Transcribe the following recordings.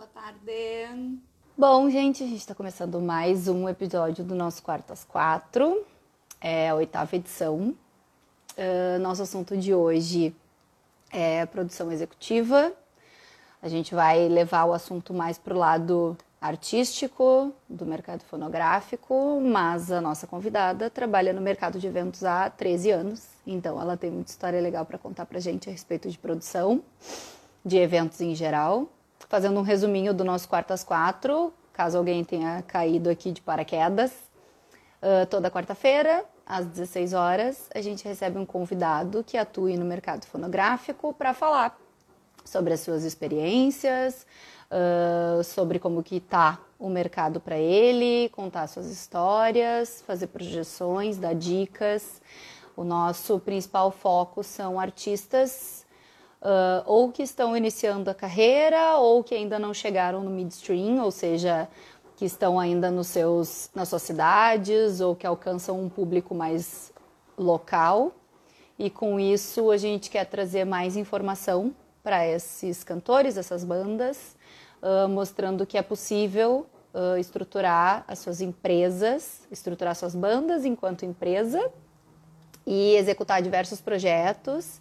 Boa tarde. Bom, gente, a gente está começando mais um episódio do nosso Quarto às 4. É a 8ª edição. Nosso assunto de hoje é produção executiva. A gente vai levar o assunto mais para o lado artístico, do mercado fonográfico, mas a nossa convidada trabalha no mercado de eventos há 13 anos, então ela tem muita história legal para contar para a gente a respeito de produção, de eventos em geral. Fazendo um resuminho do nosso Quarto às 4, caso alguém tenha caído aqui de paraquedas, toda quarta-feira, às 16 horas, a gente recebe um convidado que atue no mercado fonográfico para falar sobre as suas experiências, sobre como que tá o mercado para ele, contar suas histórias, fazer projeções, dar dicas. O nosso principal foco são artistas ou que estão iniciando a carreira ou que ainda não chegaram no midstream, ou seja, que estão ainda nas suas cidades ou que alcançam um público mais local. E com isso a gente quer trazer mais informação para esses cantores, essas bandas, mostrando que é possível estruturar as suas empresas, estruturar suas bandas enquanto empresa e executar diversos projetos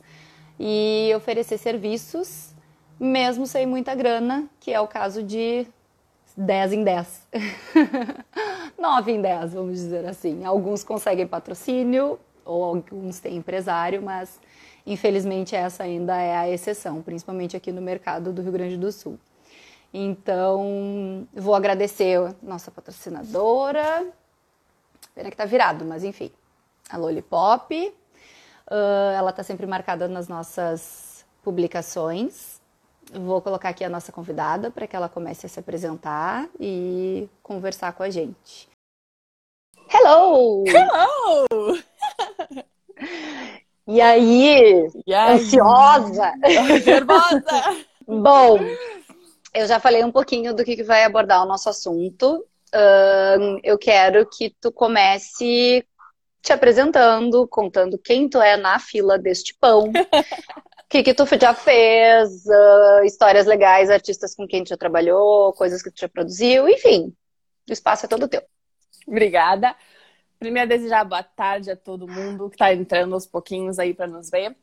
e oferecer serviços, mesmo sem muita grana, que é o caso de 10 em 10. 9 em 10, vamos dizer assim. Alguns conseguem patrocínio, ou alguns têm empresário, mas infelizmente essa ainda é a exceção, principalmente aqui no mercado do Rio Grande do Sul. Então, vou agradecer a nossa patrocinadora, pena que tá virado, mas enfim, a Lollipop, ela tá sempre marcada nas nossas publicações. Vou colocar aqui a nossa convidada para que ela comece a se apresentar e conversar com a gente. Hello! Hello! E aí? Ansiosa? Nervosa? Bom, eu já falei um pouquinho do que vai abordar o nosso assunto. Eu quero que tu comece te apresentando, contando quem tu é na fila deste pão. O que tu já fez, histórias legais, artistas com quem tu já trabalhou, coisas que tu já produziu, enfim. O espaço é todo teu. Obrigada. Primeiro, desejar boa tarde a todo mundo que está entrando aos pouquinhos aí para nos ver.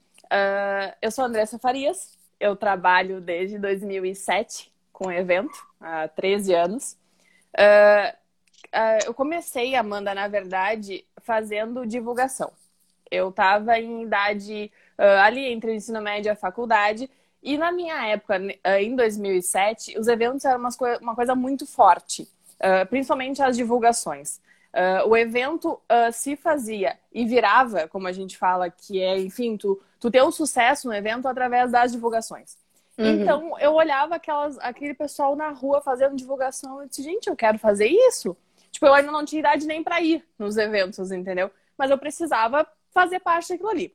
Eu sou a Andressa Farias, eu trabalho desde 2007 com evento, há 13 anos. Eu comecei, Amanda, na verdade, fazendo divulgação. Eu estava em idade ali entre o ensino médio e a faculdade, e na minha época, em 2007, os eventos eram uma coisa muito forte, principalmente as divulgações. O evento se fazia e virava, como a gente fala, que é, enfim, tu ter um sucesso no evento através das divulgações. Uhum. Então, eu olhava aquele pessoal na rua fazendo divulgação e disse, gente, eu quero fazer isso. Tipo, eu ainda não tinha idade nem pra ir nos eventos, entendeu? Mas eu precisava fazer parte daquilo ali.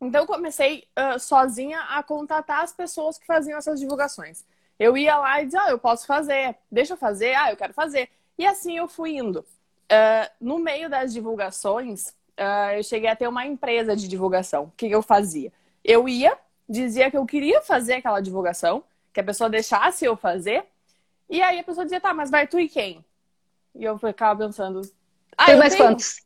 Então, eu comecei sozinha a contatar as pessoas que faziam essas divulgações. Eu ia lá e dizia, eu posso fazer, deixa eu fazer, eu quero fazer. E assim eu fui indo. No meio das divulgações, eu cheguei a ter uma empresa de divulgação. O que eu fazia? Eu ia, dizia que eu queria fazer aquela divulgação, que a pessoa deixasse eu fazer, e aí a pessoa dizia, tá, mas vai tu e quem? E eu ficava pensando... tem mais quantos?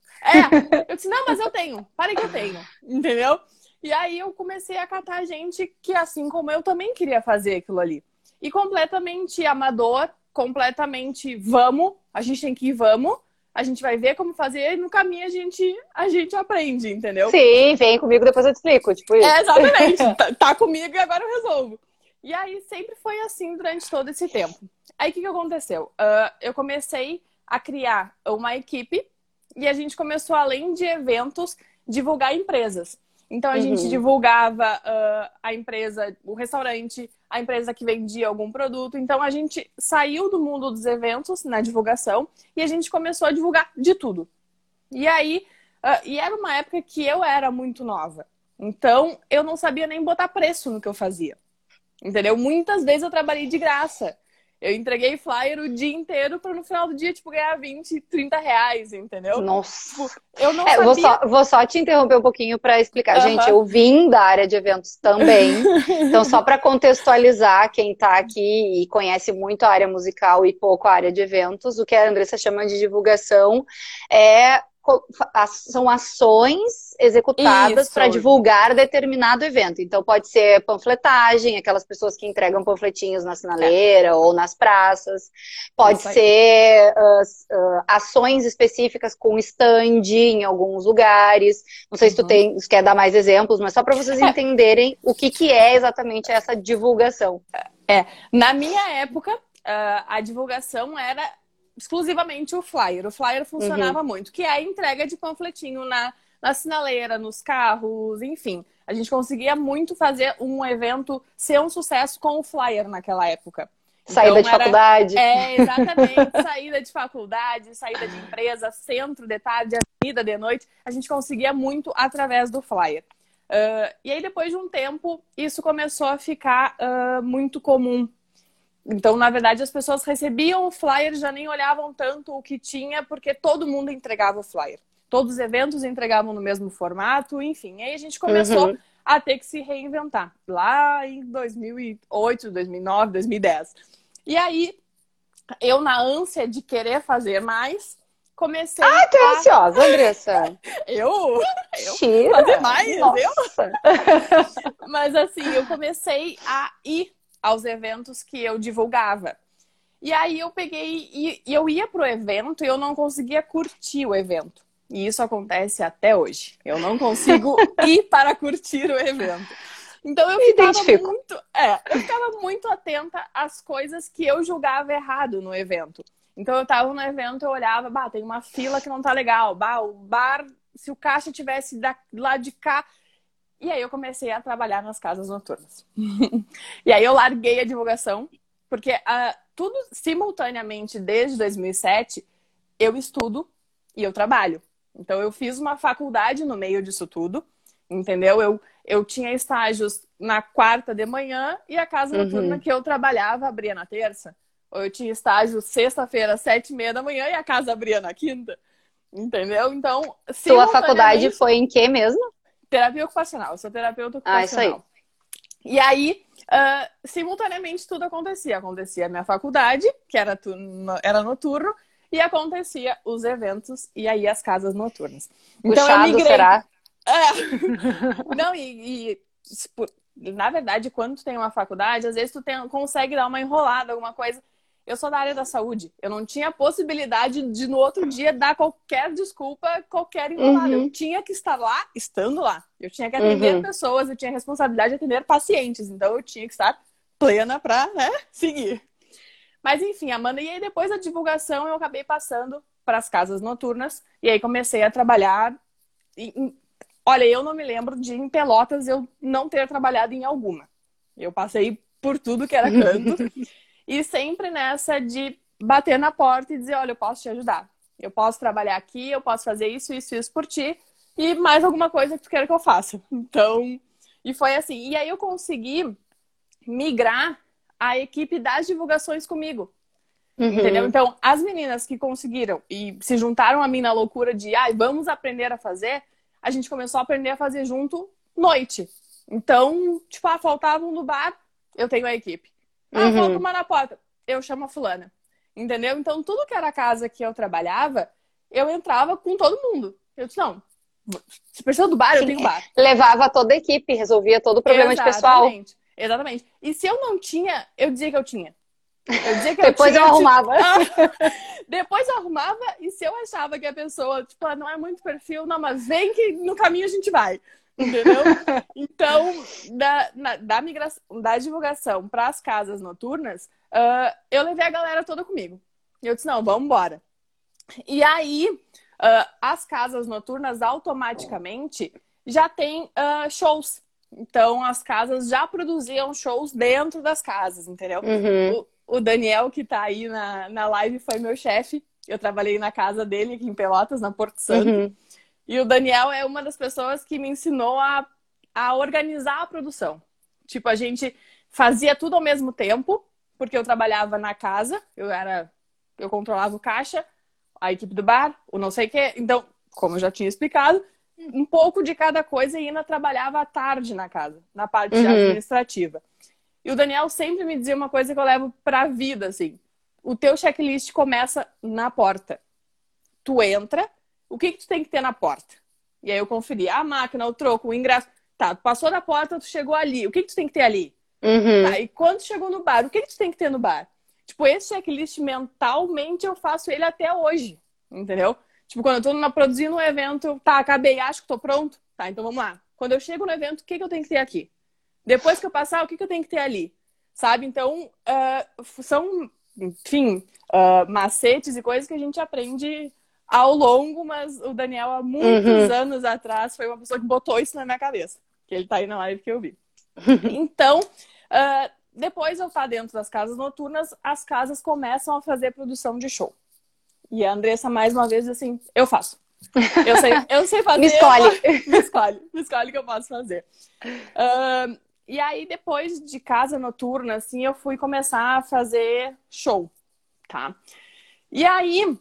Eu disse, não, mas eu tenho. Para que eu tenho. Entendeu? E aí eu comecei a catar gente que, assim como eu, também queria fazer aquilo ali. E completamente amador, completamente vamos, a gente tem que ir, vamos. A gente vai ver como fazer e no caminho a gente aprende, entendeu? Sim, vem comigo, depois eu te explico. Tipo isso. Exatamente. Tá comigo e agora eu resolvo. E aí sempre foi assim durante todo esse tempo. Aí o que aconteceu? Eu comecei a criar uma equipe e a gente começou, além de eventos, divulgar empresas. Então a gente divulgava a empresa, o restaurante, a empresa que vendia algum produto. Então a gente saiu do mundo dos eventos na divulgação e a gente começou a divulgar de tudo. E aí, e era uma época que eu era muito nova. Então eu não sabia nem botar preço no que eu fazia. Entendeu? Muitas vezes eu trabalhei de graça. Eu entreguei flyer o dia inteiro pra no final do dia, tipo, ganhar 20, 30 reais, entendeu? Nossa! Tipo, eu não sabia. Vou só te interromper um pouquinho pra explicar. Gente, eu vim da área de eventos também. Então, só pra contextualizar quem tá aqui e conhece muito a área musical e pouco a área de eventos, o que a Andressa chama de divulgação é... são ações executadas para divulgar determinado evento. Então pode ser panfletagem, aquelas pessoas que entregam panfletinhos na sinaleira ou nas praças. Pode ser ações específicas com stand em alguns lugares. Não sei se tu tem, se quer dar mais exemplos, mas só para vocês entenderem o que é exatamente essa divulgação. Na minha época, a divulgação era exclusivamente o flyer. O flyer funcionava muito, que é a entrega de panfletinho na sinaleira, nos carros, enfim. A gente conseguia muito fazer um evento ser um sucesso com o flyer naquela época. Saída de faculdade. É, exatamente. Saída de faculdade, saída de empresa, centro de tarde, avenida de noite. A gente conseguia muito através do flyer. E aí, depois de um tempo, isso começou a ficar muito comum. Então, na verdade, as pessoas recebiam o flyer, já nem olhavam tanto o que tinha, porque todo mundo entregava o flyer. Todos os eventos entregavam no mesmo formato, enfim. Aí a gente começou a ter que se reinventar, lá em 2008, 2009, 2010. E aí, eu, na ânsia de querer fazer mais, comecei a... Ah, tu é ansiosa, Andressa! Eu? Fazer mais, eu? Mas assim, eu comecei a ir aos eventos que eu divulgava. E aí eu peguei e eu ia pro evento e eu não conseguia curtir o evento. E isso acontece até hoje. Eu não consigo ir para curtir o evento. Então eu ficava muito atenta às coisas que eu julgava errado no evento. Então eu tava no evento, eu olhava, bah, tem uma fila que não tá legal, bah, o bar, se o caixa tivesse lá de cá... E aí eu comecei a trabalhar nas casas noturnas. E aí eu larguei a divulgação, porque tudo simultaneamente desde 2007, eu estudo e eu trabalho. Então eu fiz uma faculdade no meio disso tudo, entendeu? Eu tinha estágios na quarta de manhã e a casa noturna que eu trabalhava abria na terça. Ou eu tinha estágio sexta-feira, 7:30 da manhã e a casa abria na quinta, entendeu? Então, simultaneamente... Sua faculdade foi em que mesmo? Terapia ocupacional, eu sou terapeuta ocupacional. E aí, simultaneamente, tudo acontecia. Acontecia a minha faculdade, que era noturno, e acontecia os eventos e aí as casas noturnas. Então, puxado, eu migrei. Será? É. Não, na verdade, quando tu tem uma faculdade, às vezes tu consegue dar uma enrolada, alguma coisa. Eu sou da área da saúde. Eu não tinha possibilidade de, no outro dia, dar qualquer desculpa, qualquer enrolada. Eu tinha que estar lá, estando lá. Eu tinha que atender pessoas, eu tinha a responsabilidade de atender pacientes. Então, eu tinha que estar plena pra, né, seguir. Mas, enfim, Amanda, e aí depois da divulgação, eu acabei passando pras casas noturnas. E aí, comecei a trabalhar. Olha, eu não me lembro de, em Pelotas, eu não ter trabalhado em alguma. Eu passei por tudo que era canto. E sempre nessa de bater na porta e dizer, olha, eu posso te ajudar. Eu posso trabalhar aqui, eu posso fazer isso, isso, isso por ti. E mais alguma coisa que tu queira que eu faça. Então, e foi assim. E aí eu consegui migrar a equipe das divulgações comigo. Entendeu? Então, as meninas que conseguiram e se juntaram a mim na loucura de, vamos aprender a fazer. A gente começou a aprender a fazer junto noite. Então, tipo, faltavam no bar, eu tenho a equipe. Falta uma na porta. Eu chamo a fulana. Entendeu? Então, tudo que era a casa que eu trabalhava, eu entrava com todo mundo. Eu disse, não, se precisa do bar, eu tenho bar. Levava toda a equipe, resolvia todo o problema de pessoal. Exatamente. E se eu não tinha, eu dizia que eu tinha. Eu dizia que depois eu arrumava. Depois eu arrumava e se eu achava que a pessoa, tipo, não é muito perfil, não, mas vem que no caminho a gente vai. Entendeu? Então, da divulgação para as casas noturnas, eu levei a galera toda comigo. Eu disse, não, vamos embora. E aí, as casas noturnas automaticamente já têm shows. Então, as casas já produziam shows dentro das casas, entendeu? O Daniel, que tá aí na live, foi meu chefe. Eu trabalhei na casa dele aqui em Pelotas, na Porto Santo. E o Daniel é uma das pessoas que me ensinou a organizar a produção. Tipo, a gente fazia tudo ao mesmo tempo. porque eu trabalhava na casa, eu controlava o caixa, a equipe do bar, o não sei o quê. Então, como eu já tinha explicado, um pouco de cada coisa, e ainda trabalhava à tarde na casa, na parte administrativa. E o Daniel sempre me dizia uma coisa que eu levo pra vida, assim. O teu checklist começa na porta. Tu entra, o que tu tem que ter na porta? E aí eu conferi a máquina, o troco, o ingresso. Tá, tu passou da porta, tu chegou ali. O que tu tem que ter ali? Tá, e quando chegou no bar, o que tu tem que ter no bar? Tipo, esse checklist mentalmente eu faço ele até hoje, entendeu? Tipo, quando eu tô produzindo um evento, tá, acabei, acho que tô pronto. Tá, então vamos lá. Quando eu chego no evento, o que eu tenho que ter aqui? Depois que eu passar, o que eu tenho que ter ali? Sabe? Então, são, enfim, macetes e coisas que a gente aprende ao longo, mas o Daniel, há muitos anos atrás, foi uma pessoa que botou isso na minha cabeça. Que ele tá aí na live que eu vi. Então, depois eu tá dentro das casas noturnas, as casas começam a fazer produção de show. E a Andressa, mais uma vez, assim, eu faço. Eu sei fazer. Me escolhe. Me escolhe que eu posso fazer. E aí, depois de casa noturna, assim, eu fui começar a fazer show, tá? E aí,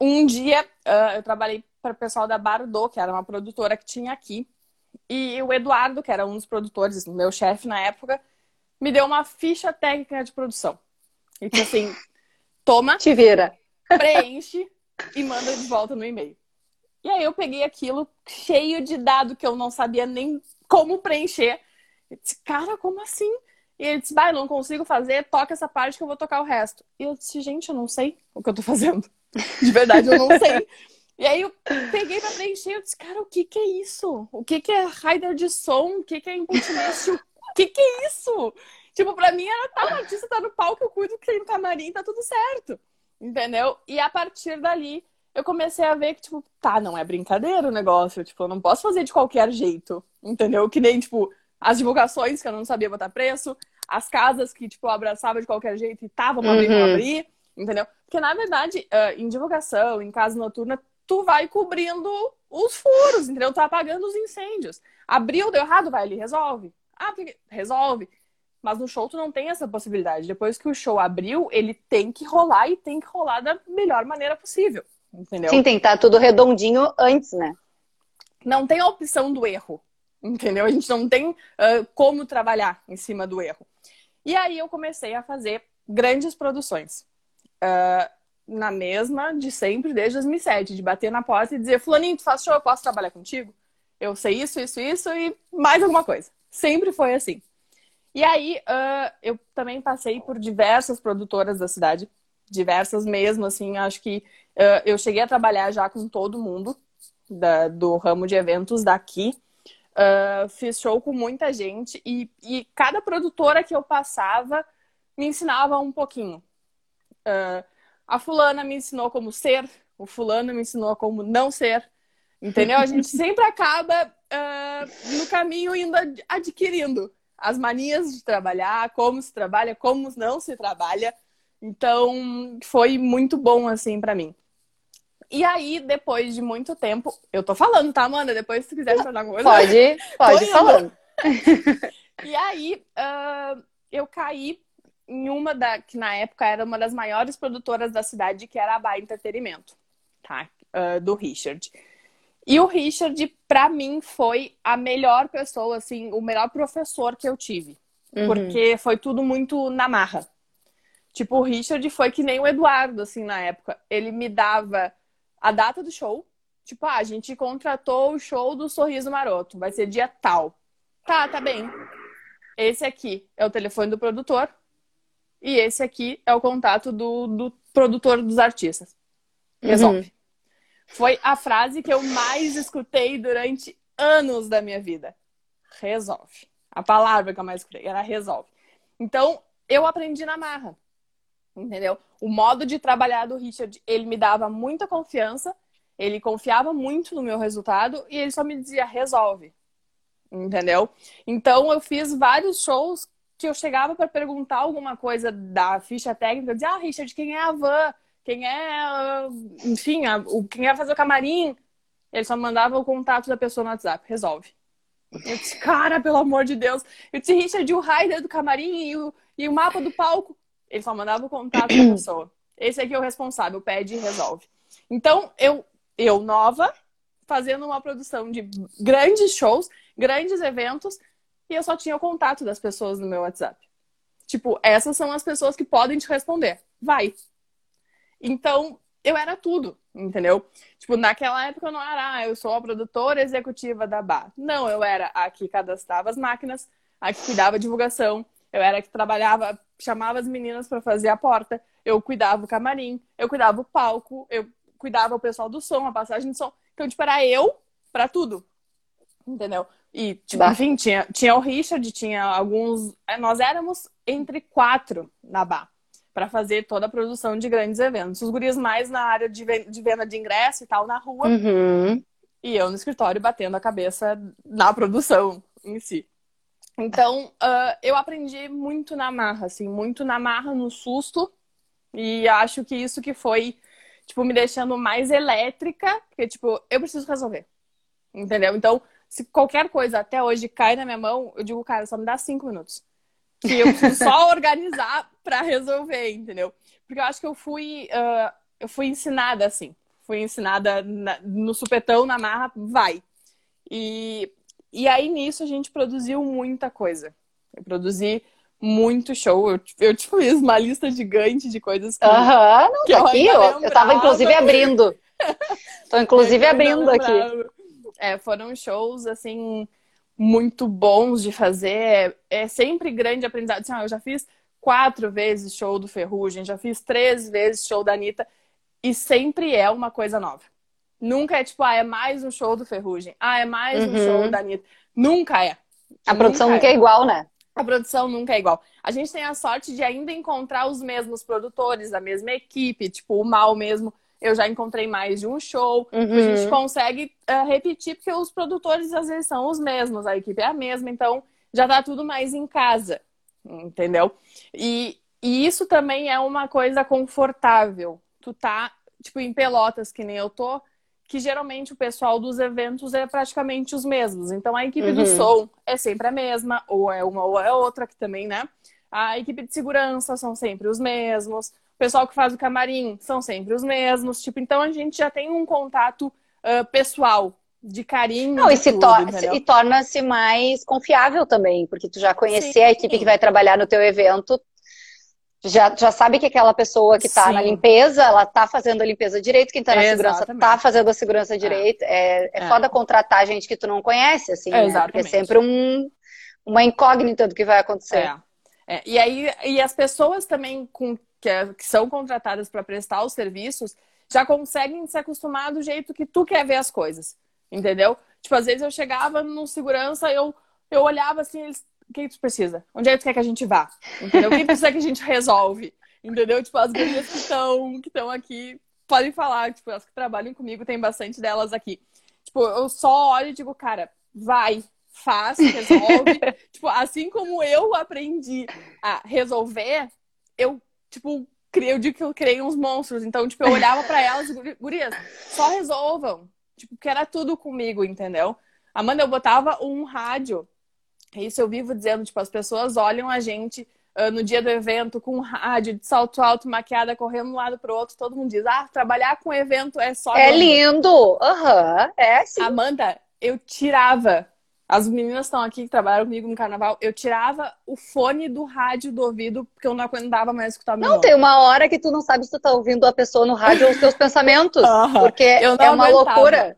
um dia, eu trabalhei para o pessoal da Barudô, que era uma produtora que tinha aqui. E o Eduardo, que era um dos produtores, meu chefe na época, me deu uma ficha técnica de produção. E disse assim, toma. Te vira. Preenche e manda de volta no e-mail. E aí eu peguei aquilo cheio de dado que eu não sabia nem como preencher. Eu disse, cara, como assim? E ele disse, bah, eu não consigo fazer, toca essa parte que eu vou tocar o resto. E eu disse, gente, eu não sei o que eu tô fazendo. De verdade, eu não sei. E aí eu peguei pra preencher, eu disse, cara, o que é isso? O que é rider de som? O que é input mesh? O que é isso? Tipo, pra mim era, tá, o artista tá no palco, eu cuido que tem no camarim, tá tudo certo. Entendeu? E a partir dali, eu comecei a ver que, tipo, tá, não é brincadeira o negócio. Tipo, eu não posso fazer de qualquer jeito. Entendeu? Que nem, tipo, as divulgações que eu não sabia botar preço. As casas que, tipo, eu abraçava de qualquer jeito e tá, vamos abrir. Entendeu? Porque, na verdade, em divulgação, em casa noturna, tu vai cobrindo os furos, entendeu? Tu apagando os incêndios. Abriu, deu errado, vai ali, resolve. Ah, porque... resolve. Mas no show tu não tem essa possibilidade. Depois que o show abriu, ele tem que rolar, e tem que rolar da melhor maneira possível, entendeu? Sim, tem que estar tudo redondinho antes, né? Não tem a opção do erro, entendeu? A gente não tem como trabalhar em cima do erro. E aí eu comecei a fazer grandes produções. Na mesma de sempre, desde 2007. De bater na porta e dizer, fulaninho, tu faz show, eu posso trabalhar contigo? Eu sei isso, isso, isso e mais alguma coisa. Sempre foi assim. E aí, eu também passei por diversas produtoras da cidade. Diversas mesmo, assim. Acho que eu cheguei a trabalhar já com todo mundo do ramo de eventos daqui. Fiz show com muita gente. E cada produtora que eu passava me ensinava um pouquinho. A fulana me ensinou como ser. O fulano me ensinou como não ser. Entendeu? A gente sempre acaba no caminho ainda adquirindo as manias de trabalhar, como se trabalha, como não se trabalha. Então, foi muito bom, assim, pra mim. E aí, depois de muito tempo... Eu tô falando, tá, Amanda? Depois, se tu quiser falar alguma coisa... Pode falando. E aí, eu caí em uma que na época era uma das maiores produtoras da cidade, que era a BA Entretenimento, tá? Do Richard. E o Richard, pra mim, foi a melhor pessoa, assim, o melhor professor que eu tive. Porque foi tudo muito na marra. Tipo, o Richard foi que nem o Eduardo, assim, na época. Ele me dava a data do show. Tipo, a gente contratou o show do Sorriso Maroto. Vai ser dia tal. Tá bem. Esse aqui é o telefone do produtor. E esse aqui é o contato do produtor dos artistas. Resolve. Foi a frase que eu mais escutei durante anos da minha vida. Resolve. A palavra que eu mais escutei era resolve. Então, eu aprendi na marra. Entendeu? O modo de trabalhar do Richard, ele me dava muita confiança. Ele confiava muito no meu resultado. E ele só me dizia, resolve. Entendeu? Então, eu fiz vários shows que eu chegava para perguntar alguma coisa da ficha técnica. Eu dizia, ah, Richard, quem é a van? Quem é, enfim, quem vai fazer o camarim? Ele só mandava o contato da pessoa no WhatsApp. Resolve. Eu disse, cara, pelo amor de Deus. Eu disse, Richard, o rider do camarim e o, E o mapa do palco, ele só mandava o contato da pessoa. Esse aqui é o responsável, pede e resolve. Então, eu nova, fazendo uma produção de grandes shows, grandes eventos, e eu só tinha o contato das pessoas no meu WhatsApp. Tipo, essas são as pessoas que podem te responder. Vai. Então, eu era tudo, entendeu? Tipo, naquela época eu não era, eu sou a produtora executiva da BA. Não, eu era a que cadastrava as máquinas, a que cuidava a divulgação, eu era a que trabalhava, chamava as meninas pra fazer a porta, eu cuidava o camarim, eu cuidava o palco, eu cuidava o pessoal do som, a passagem de som. Então, tipo, era eu pra tudo, entendeu? E, tipo, enfim, tinha o Richard, tinha alguns... Nós éramos entre 4 na BA pra fazer toda a produção de grandes eventos. Os guris mais na área de venda de ingresso e tal, na rua. Uhum. E eu no escritório batendo a cabeça na produção em si. Então, eu aprendi muito na marra, assim. Muito na marra, no susto. E acho que isso que foi, tipo, me deixando mais elétrica. Porque, tipo, eu preciso resolver. Entendeu? Então, se qualquer coisa até hoje cai na minha mão, eu digo, cara, só me dá 5 minutos. Que eu preciso só organizar pra resolver, entendeu? Porque eu acho que eu fui ensinada assim. Fui ensinada no supetão, na marra, vai. E aí nisso a gente produziu muita coisa. Eu produzi muito show. Eu tipo, fiz uma lista gigante de coisas que... Aham, não, tá aqui, ó. Eu tava inclusive abrindo. Tô inclusive abrindo aqui. É, foram shows, assim... muito bons de fazer, é sempre grande aprendizado. Assim, eu já fiz 4 vezes show do Ferrugem, já fiz 3 vezes show da Anitta, e sempre é uma coisa nova. Nunca é tipo, é mais um show do Ferrugem, é mais um show da Anitta. Nunca é. A produção nunca é igual, né? A produção nunca é igual. A gente tem a sorte de ainda encontrar os mesmos produtores, a mesma equipe, tipo, o Mal mesmo. Eu já encontrei mais de um show. A gente consegue repetir, porque os produtores às vezes são os mesmos, a equipe é a mesma, então já tá tudo mais em casa, entendeu? E isso também é uma coisa confortável. Tu tá, tipo, em Pelotas, que nem eu tô, que geralmente o pessoal dos eventos é praticamente os mesmos. Então a equipe do som é sempre a mesma, ou é uma ou é outra, que também, né? A equipe de segurança são sempre os mesmos. O pessoal que faz o camarim são sempre os mesmos. Tipo, então a gente já tem um contato pessoal, de carinho. Não, e torna-se mais confiável também, porque tu já conhecer a equipe que vai trabalhar no teu evento, já sabe que aquela pessoa que está na limpeza, ela tá fazendo a limpeza direito, quem tá na segurança tá fazendo a segurança direito. É foda contratar gente que tu não conhece, assim, né? Porque é sempre uma incógnita do que vai acontecer. E aí, e as pessoas também que são contratadas para prestar os serviços, já conseguem se acostumar do jeito que tu quer ver as coisas, entendeu? Tipo, às vezes eu chegava no segurança, eu olhava assim, o que tu precisa? Onde é que tu quer que a gente vá? Entendeu? O que precisa que a gente resolve? Entendeu? Tipo, as gurias que estão aqui podem falar, tipo, as que trabalham comigo, tem bastante delas aqui. Tipo, eu só olho e digo, cara, vai, faz, resolve. Tipo, assim como eu aprendi a resolver, eu digo que eu criei uns monstros. Então, tipo, eu olhava pra elas e gurias, só resolvam. Tipo, que era tudo comigo, entendeu? Amanda, eu botava um rádio. Isso eu vivo dizendo, tipo, as pessoas olham a gente no dia do evento com um rádio, de salto alto, maquiada, correndo de um lado pro outro. Todo mundo diz, trabalhar com evento é só... É lindo! É sim. Amanda, eu tirava... As meninas estão aqui que trabalharam comigo no carnaval. Eu tirava o fone do rádio do ouvido, porque eu não aguentava mais escutar meu nome. Tem uma hora que tu não sabe se tu tá ouvindo a pessoa no rádio ou os teus pensamentos. Porque é uma loucura.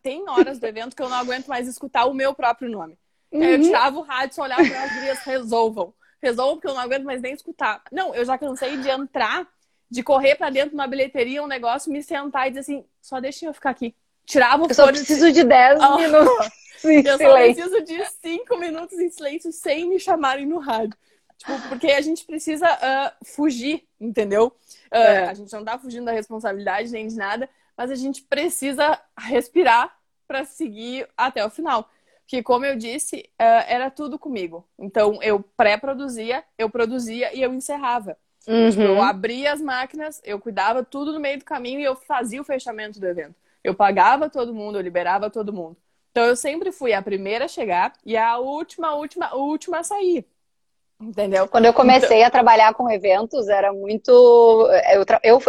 Tem horas do evento que eu não aguento mais escutar o meu próprio nome. Aí eu tirava o rádio, só olhava para as gurias, resolvam. Resolvam, porque eu não aguento mais nem escutar. Não, eu já cansei de entrar, de correr para dentro de uma bilheteria, um negócio, me sentar e dizer assim, só deixem eu ficar aqui. Tirava o fone. Eu só preciso de 10 minutos. Eu só preciso de 5 minutos em silêncio sem me chamarem no rádio. Tipo, porque a gente precisa fugir, entendeu? A gente não tá fugindo da responsabilidade nem de nada, mas a gente precisa respirar pra seguir até o final. Porque, como eu disse, era tudo comigo. Então, eu pré-produzia, eu produzia e eu encerrava. Tipo, eu abria as máquinas, eu cuidava tudo no meio do caminho e eu fazia o fechamento do evento. Eu pagava todo mundo, eu liberava todo mundo. Então, eu sempre fui a primeira a chegar e a última a sair. Entendeu? Quando eu comecei a trabalhar com eventos, era muito...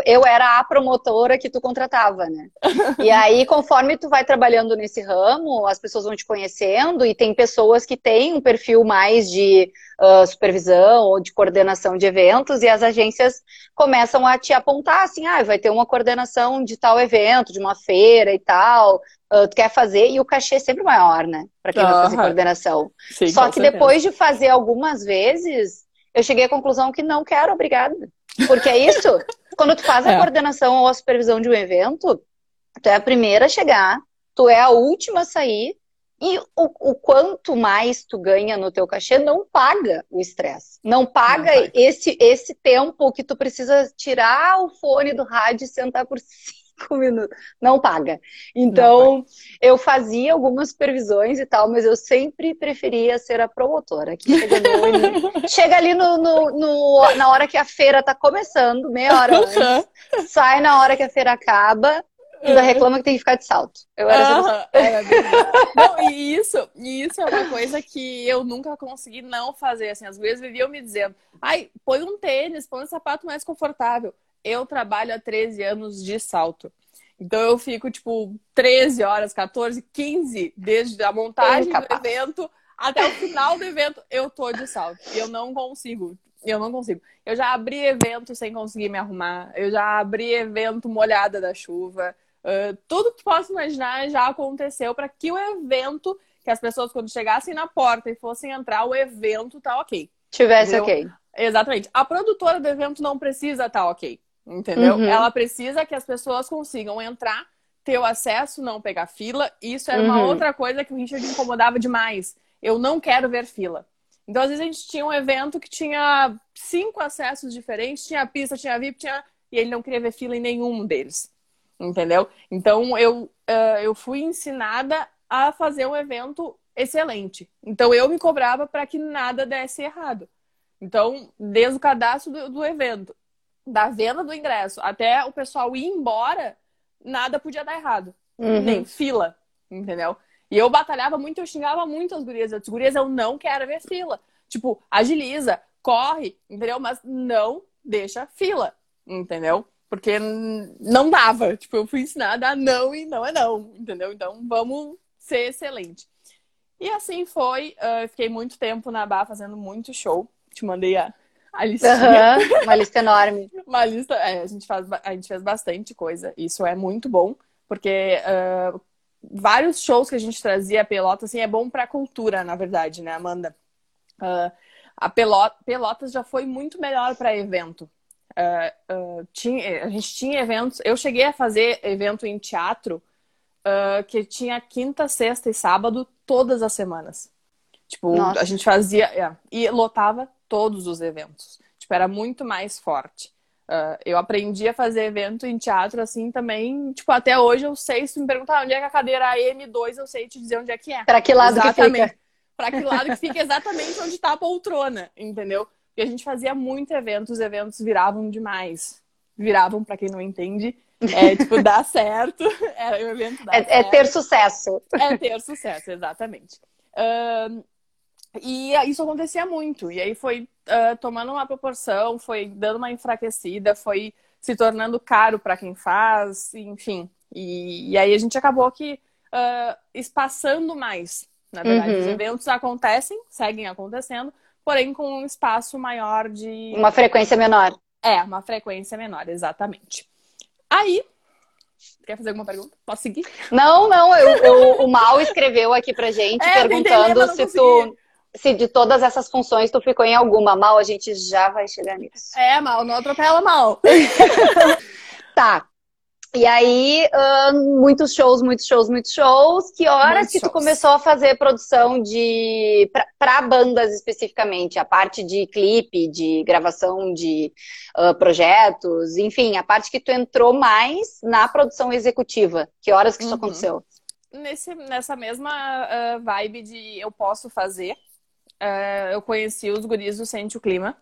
Eu era a promotora que tu contratava, né? E aí, conforme tu vai trabalhando nesse ramo, as pessoas vão te conhecendo e tem pessoas que têm um perfil mais de supervisão ou de coordenação de eventos e as agências começam a te apontar, assim, ah, vai ter uma coordenação de tal evento, de uma feira e tal... tu quer fazer, e o cachê é sempre maior, né? Pra quem vai fazer coordenação. Sim, só que depois de fazer algumas vezes, eu cheguei à conclusão que não quero, obrigada. Porque é isso, quando tu faz a coordenação ou a supervisão de um evento, tu é a primeira a chegar, tu é a última a sair, e o quanto mais tu ganha no teu cachê não paga o estresse. Não paga esse tempo que tu precisa tirar o fone do rádio e sentar por cima. Não paga. Então, eu fazia algumas supervisões e tal, mas eu sempre preferia ser a promotora. Que chega ali na hora que a feira tá começando, meia hora antes, sai na hora que a feira acaba, ainda reclama que tem que ficar de salto. Eu era não, e isso é uma coisa que eu nunca consegui não fazer. Assim, as gurias viviam me dizendo, ai, põe um tênis, põe um sapato mais confortável. Eu trabalho há 13 anos de salto. Então eu fico, tipo, 13 horas, 14, 15, desde a montagem do evento até o final do evento, eu tô de salto. Eu não consigo. Eu já abri evento sem conseguir me arrumar. Eu já abri evento molhada da chuva. Tudo que posso imaginar já aconteceu para que o evento, que as pessoas quando chegassem na porta e fossem entrar, o evento tá ok. Tivesse ok. Exatamente. A produtora do evento não precisa tá ok. Entendeu? Uhum. Ela precisa que as pessoas consigam entrar, ter o acesso, não pegar fila. Isso era uma outra coisa que o Richard me incomodava demais. Eu não quero ver fila. Então, às vezes, a gente tinha um evento que tinha 5 acessos diferentes. Tinha pista, tinha VIP, tinha... E ele não queria ver fila em nenhum deles. Entendeu? Então, eu fui ensinada a fazer um evento excelente. Então, eu me cobrava para que nada desse errado. Então, desde o cadastro do evento, da venda do ingresso até o pessoal ir embora, nada podia dar errado. Nem fila, entendeu? E eu batalhava muito, eu xingava muito as gurias. Eu disse, gurias, eu não quero ver fila. Tipo, agiliza, corre, entendeu? Mas não deixa fila, entendeu? Porque não dava. Tipo, eu fui ensinada a não e não é não, entendeu? Então, vamos ser excelente. E assim foi. Eu fiquei muito tempo na BA fazendo muito show. Te mandei a listinha. Uma lista enorme. Uma lista... É, a gente fez bastante coisa. Isso é muito bom, porque vários shows que a gente trazia a Pelota, assim, é bom pra cultura, na verdade, né, Amanda? A Pelotas já foi muito melhor pra evento. A gente tinha eventos... Eu cheguei a fazer evento em teatro que tinha quinta, sexta e sábado todas as semanas. Tipo, nossa. A gente fazia... e lotava todos os eventos. Tipo, era muito mais forte. Eu aprendi a fazer evento em teatro, assim, também. Tipo, até hoje eu sei, se tu me perguntar onde é que a cadeira M2, eu sei te dizer onde é que é. Pra que lado exatamente. Que fica. Pra que lado que fica exatamente onde tá a poltrona, entendeu? E a gente fazia muito evento, os eventos viravam demais. Viravam, pra quem não entende, é tipo, dá certo. O evento dá certo. É ter sucesso. É ter sucesso, exatamente. E isso acontecia muito. E aí foi tomando uma proporção, foi dando uma enfraquecida, foi se tornando caro para quem faz, enfim. E aí a gente acabou que espaçando mais. Na verdade, os eventos acontecem, seguem acontecendo, porém com um espaço maior de... Uma frequência menor. É, uma frequência menor, exatamente. Aí... Quer fazer alguma pergunta? Posso seguir? Não. O Mal escreveu aqui pra gente, perguntando se de todas essas funções tu ficou em alguma. Mal, a gente já vai chegar nisso. É, Mal, não atropela, Mal. Tá. E aí, muitos shows. Que horas que tu começou a fazer produção de... Pra bandas especificamente, a parte de clipe, de gravação de projetos, enfim, a parte que tu entrou mais na produção executiva. Que horas que isso aconteceu? Nessa mesma vibe de eu posso fazer, eu conheci os guris do Sente o Clima.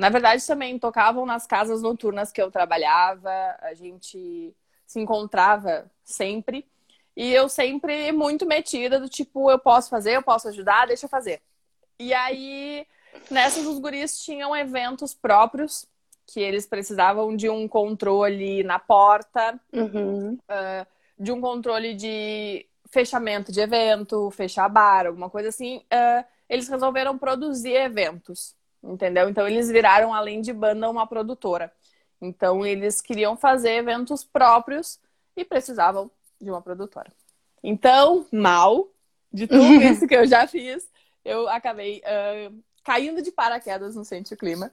Na verdade, também tocavam nas casas noturnas que eu trabalhava, a gente se encontrava sempre. E eu sempre muito metida do tipo, eu posso fazer, eu posso ajudar, deixa eu fazer. E aí, Nessas, os guris tinham eventos próprios, que eles precisavam de um controle na porta, de um controle de fechamento de evento, fechar bar, alguma coisa assim. Eles resolveram produzir eventos, entendeu? Então, eles viraram, além de banda, uma produtora. Então, eles queriam fazer eventos próprios e precisavam de uma produtora. Então, Mal, de tudo isso que eu já fiz, eu acabei caindo de paraquedas no Sente o Clima.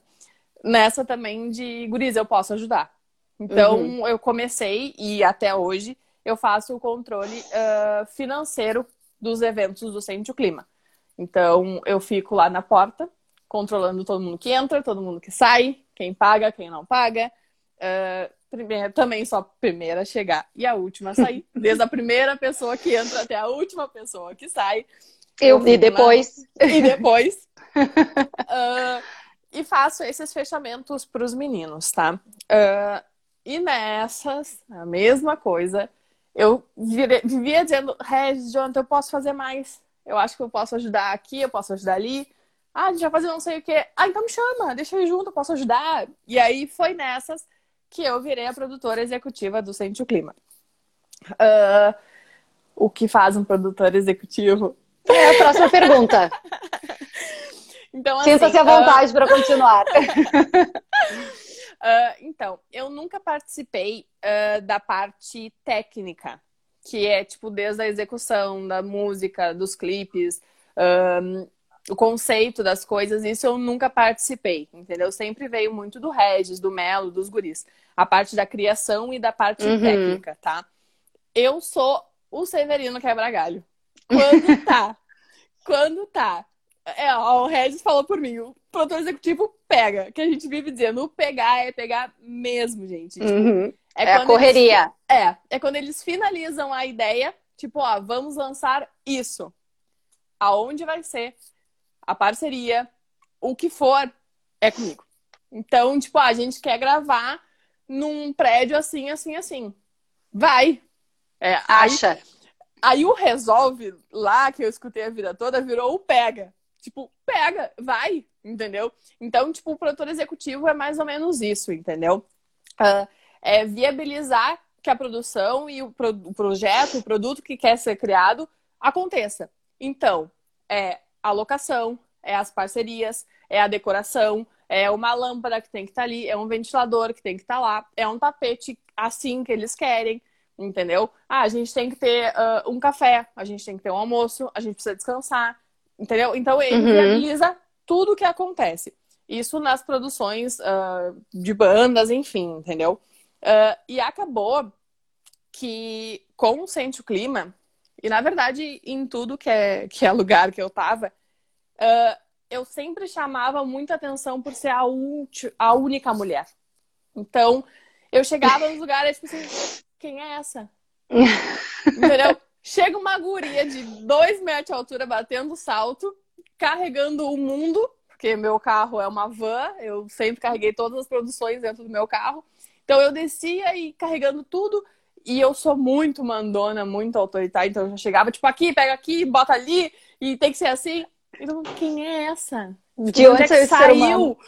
Nessa também de guris, eu posso ajudar. Então, eu comecei e até hoje eu faço o controle financeiro dos eventos do Sente o Clima. Então, eu fico lá na porta, controlando todo mundo que entra, todo mundo que sai, quem paga, quem não paga. Também só a primeira a chegar e a última a sair. Desde a primeira pessoa que entra até a última pessoa que sai. E depois. E faço esses fechamentos para os meninos, tá? E nessas, a mesma coisa. Eu vivia dizendo, Regis, Jonathan, eu posso fazer mais. Eu acho que eu posso ajudar aqui, eu posso ajudar ali. Ah, a gente vai fazer não sei o quê. Ah, então me chama, deixa eu ir junto, eu posso ajudar. E aí foi nessas que eu virei a produtora executiva do Sente o Clima. O que faz um produtor executivo? É a próxima pergunta. Então, assim, sinta-se à vontade para continuar. Então, eu nunca participei da parte técnica, que é, tipo, desde a execução da música, dos clipes, o conceito das coisas, isso eu nunca participei, entendeu? Sempre veio muito do Regis, do Melo, dos guris. A parte da criação e da parte técnica, tá? Eu sou o Severino Quebra-Galho. Quando tá. Ó, o Regis falou por mim, o produtor executivo pega, que a gente vive dizendo, o pegar é pegar mesmo, gente. Tipo, é a correria. É quando eles finalizam a ideia, tipo, ó, vamos lançar isso. Aonde vai ser, a parceria, o que for, é comigo. Então, tipo, ó, a gente quer gravar num prédio assim, assim, assim. Vai. Acha. Aí o resolve lá, que eu escutei a vida toda, virou o pega. Tipo, pega, vai, entendeu? Então, tipo, o produtor executivo é mais ou menos isso, entendeu? É viabilizar que a produção e o projeto, o produto que quer ser criado, aconteça. Então, é a locação, é as parcerias, é a decoração, é uma lâmpada que tem que estar ali, é um ventilador que tem que estar lá, é um tapete assim que eles querem, entendeu? Ah, a gente tem que ter um café, a gente tem que ter um almoço, a gente precisa descansar, entendeu? Então, ele realiza tudo o que acontece. Isso nas produções de bandas, enfim, entendeu? E acabou que, com o Sente o Clima, e na verdade, em tudo que é lugar que eu tava, eu sempre chamava muita atenção por ser a única mulher. Então, eu chegava nos lugares, tipo assim, quem é essa? Entendeu? Chega uma guria de 2 metros de altura batendo salto, carregando o mundo, porque meu carro é uma van, eu sempre carreguei todas as produções dentro do meu carro. Então eu descia e carregando tudo, e eu sou muito mandona, muito autoritária, então eu já chegava, tipo, aqui, pega aqui, bota ali, e tem que ser assim. Então, quem é essa? De onde é que saiu?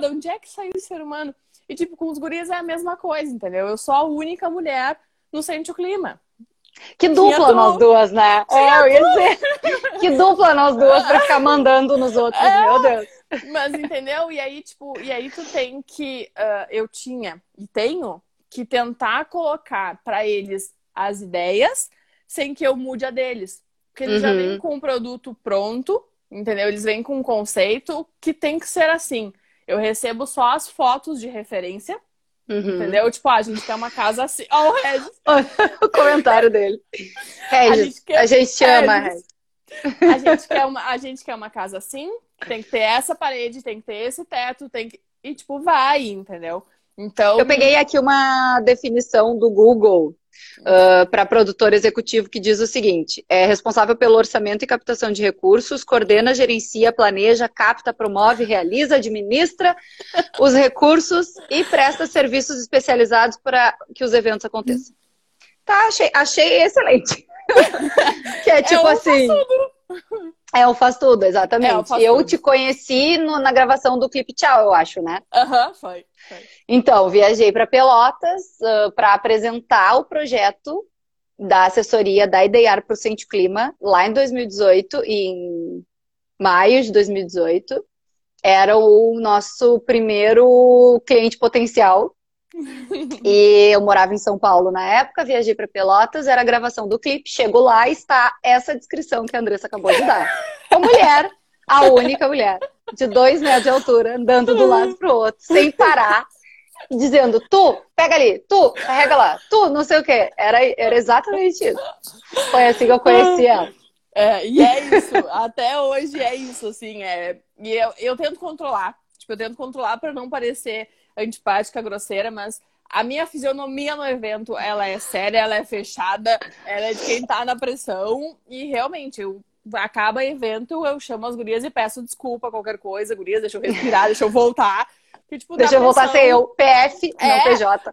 De onde é que saiu o ser humano? E tipo, com os guris é a mesma coisa, entendeu? Eu sou a única mulher no Sente o Clima. Que dupla nós duas, né? Que dupla nós duas pra ficar mandando nos outros, meu Deus. Mas entendeu? E aí, tipo, tu tem que. Eu tinha e tenho que tentar colocar pra eles as ideias sem que eu mude a deles. Porque eles já vêm com um produto pronto, entendeu? Eles vêm com um conceito que tem que ser assim. Eu recebo só as fotos de referência. Entendeu? Tipo, a gente quer uma casa assim. Ó, o Regis. O comentário dele. Regis, a gente te ama, Regis. A gente quer uma casa assim. Tem que ter essa parede, tem que ter esse teto, tem que. E, tipo, vai, entendeu? Então. Eu peguei aqui uma definição do Google para produtor executivo que diz o seguinte: é responsável pelo orçamento e captação de recursos, coordena, gerencia, planeja, capta, promove, realiza, administra os recursos e presta serviços especializados para que os eventos aconteçam. Tá, achei excelente. Que é tipo assim. É o Faz Tudo, exatamente. Eu te conheci na gravação do clipe Tchau, eu acho, né? Aham, foi. Então, viajei para Pelotas para apresentar o projeto da assessoria da Idear para o Sente o Clima lá em 2018, em maio de 2018. Era o nosso primeiro cliente potencial. E eu morava em São Paulo na época, viajei para Pelotas, era a gravação do clipe, chego lá e está essa descrição que a Andressa acabou de dar. Uma mulher, a única mulher, de 2 metros de altura, andando do lado pro outro, sem parar, dizendo, tu, pega ali, tu, carrega lá, tu, não sei o quê. Era exatamente isso. Foi assim que eu conheci ela. É, e é isso, até hoje é isso, assim, e eu tento controlar, tipo, eu tento controlar pra não parecer antipática, grosseira, mas a minha fisionomia no evento, ela é séria, ela é fechada, ela é de quem tá na pressão, e realmente, acaba o evento, eu chamo as gurias e peço desculpa, qualquer coisa, gurias, deixa eu respirar, deixa eu voltar, que, tipo, deixa eu voltar sem eu, PF, não PJ.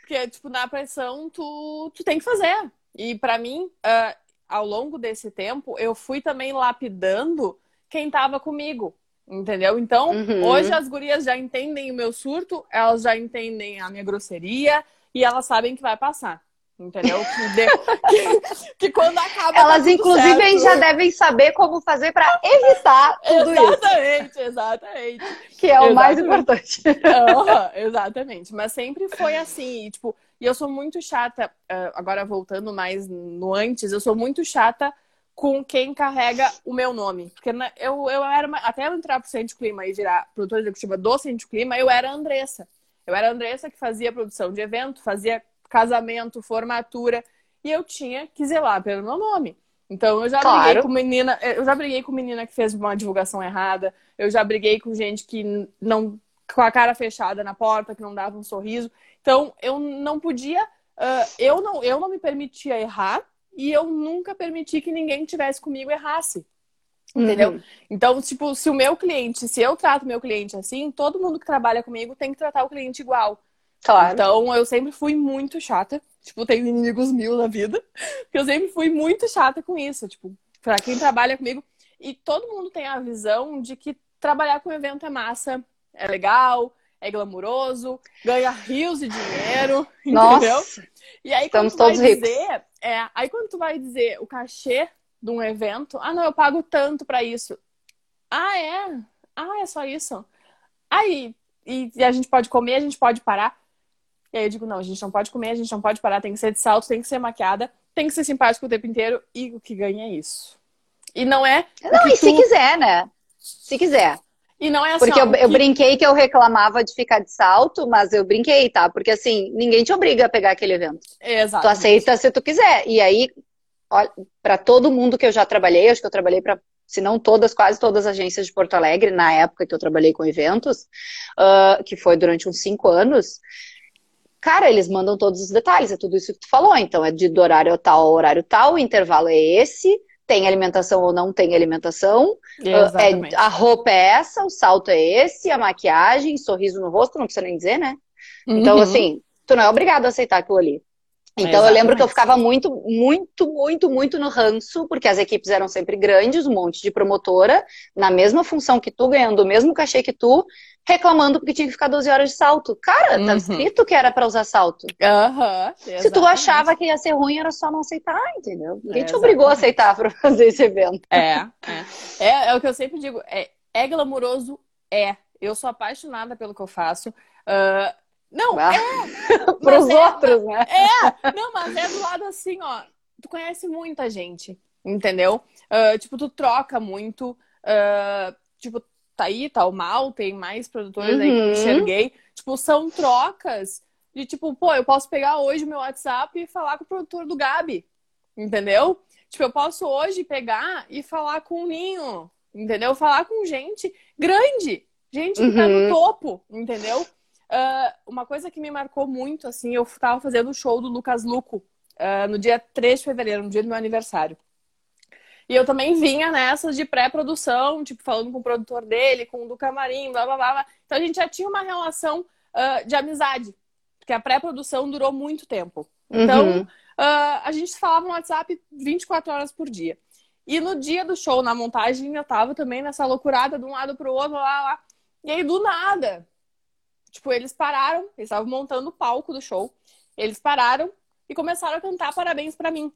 Porque, tipo, na pressão, tu tem que fazer, e pra mim... ao longo desse tempo, eu fui também lapidando quem tava comigo, entendeu? Então, hoje as gurias já entendem o meu surto, elas já entendem a minha grosseria e elas sabem que vai passar, entendeu? Que quando acaba... Elas, inclusive, certo, já devem saber como fazer pra evitar tudo isso. Exatamente. Que é o mais importante. Exatamente. Mas sempre foi assim, tipo... E eu sou muito chata, agora voltando mais no antes, eu sou muito chata com quem carrega o meu nome. Porque eu era, até eu entrar pro Sente o Clima e virar produtora executiva do Sente o Clima, eu era a Andressa. Eu era a Andressa que fazia produção de evento, fazia casamento, formatura, e eu tinha que zelar pelo meu nome. Então eu já briguei com menina, que fez uma divulgação errada, eu já briguei com gente que não, com a cara fechada na porta, que não dava um sorriso. Então, eu não podia, eu não me permitia errar e eu nunca permiti que ninguém tivesse comigo errasse, entendeu? Então, tipo, se eu trato meu cliente assim, todo mundo que trabalha comigo tem que tratar o cliente igual. Claro. Então, eu sempre fui muito chata, tipo, tenho inimigos mil na vida, porque eu sempre fui muito chata com isso, tipo, pra quem trabalha comigo. E todo mundo tem a visão de que trabalhar com evento é massa, é legal... É glamuroso, ganha rios de dinheiro, entendeu? Nossa, e aí, quando tu vai dizer, aí quando tu vai dizer o cachê de um evento, ah, não, eu pago tanto pra isso. Ah, é? Ah, é só isso? Aí, e a gente pode comer, a gente pode parar. E aí eu digo, não, a gente não pode comer, a gente não pode parar, tem que ser de salto, tem que ser maquiada, tem que ser simpático o tempo inteiro, e o que ganha é isso. E não é... Não, e se quiser, né? Se quiser. E não é assim, porque eu brinquei que eu reclamava de ficar de salto, mas eu brinquei, tá? Porque assim, ninguém te obriga a pegar aquele evento. Exato. Tu aceita se tu quiser. E aí, pra todo mundo que eu já trabalhei, acho que eu trabalhei pra, se não todas, quase todas as agências de Porto Alegre, na época que eu trabalhei com eventos, que foi durante uns 5 anos, cara, eles mandam todos os detalhes, é tudo isso que tu falou. Então, é do horário tal ao horário tal, o intervalo é esse... Tem alimentação ou não tem alimentação. Exatamente. A roupa é essa, o salto é esse, a maquiagem, sorriso no rosto, não precisa nem dizer, né? Então, assim, tu não é obrigado a aceitar aquilo ali. Então, eu lembro que eu ficava muito no ranço, porque as equipes eram sempre grandes, um monte de promotora, na mesma função que tu, ganhando o mesmo cachê que tu, reclamando porque tinha que ficar 12 horas de salto. Cara, tá escrito que era pra usar salto. Se tu achava que ia ser ruim, era só não aceitar, entendeu? Ninguém te obrigou a aceitar pra fazer esse evento. É o que eu sempre digo, é glamuroso, eu sou apaixonada pelo que eu faço, não, pros outros, né? Não, mas é do lado assim, ó. Tu conhece muita gente, entendeu? Tipo, tu troca muito. Tipo, tá aí, tá o Mal, tem mais produtores aí que eu enxerguei. Tipo, são trocas de tipo, pô, eu posso pegar hoje o meu WhatsApp e falar com o produtor do Gabi, entendeu? Tipo, eu posso hoje pegar e falar com o Ninho, entendeu? Falar com gente grande, gente que tá no topo, entendeu? Uma coisa que me marcou muito, assim, eu tava fazendo o show do Lucas Lucco no dia 3 de fevereiro, no dia do meu aniversário. E eu também vinha nessas de pré-produção, tipo, falando com o produtor dele, com o do camarim, blá, blá, blá. Então a gente já tinha uma relação de amizade, porque a pré-produção durou muito tempo. Então, a gente falava no WhatsApp 24 horas por dia. E no dia do show, na montagem, eu tava também nessa loucurada de um lado pro outro, lá. E aí, do nada, tipo, eles pararam, eles estavam montando o palco do show, eles pararam e começaram a cantar parabéns pra mim.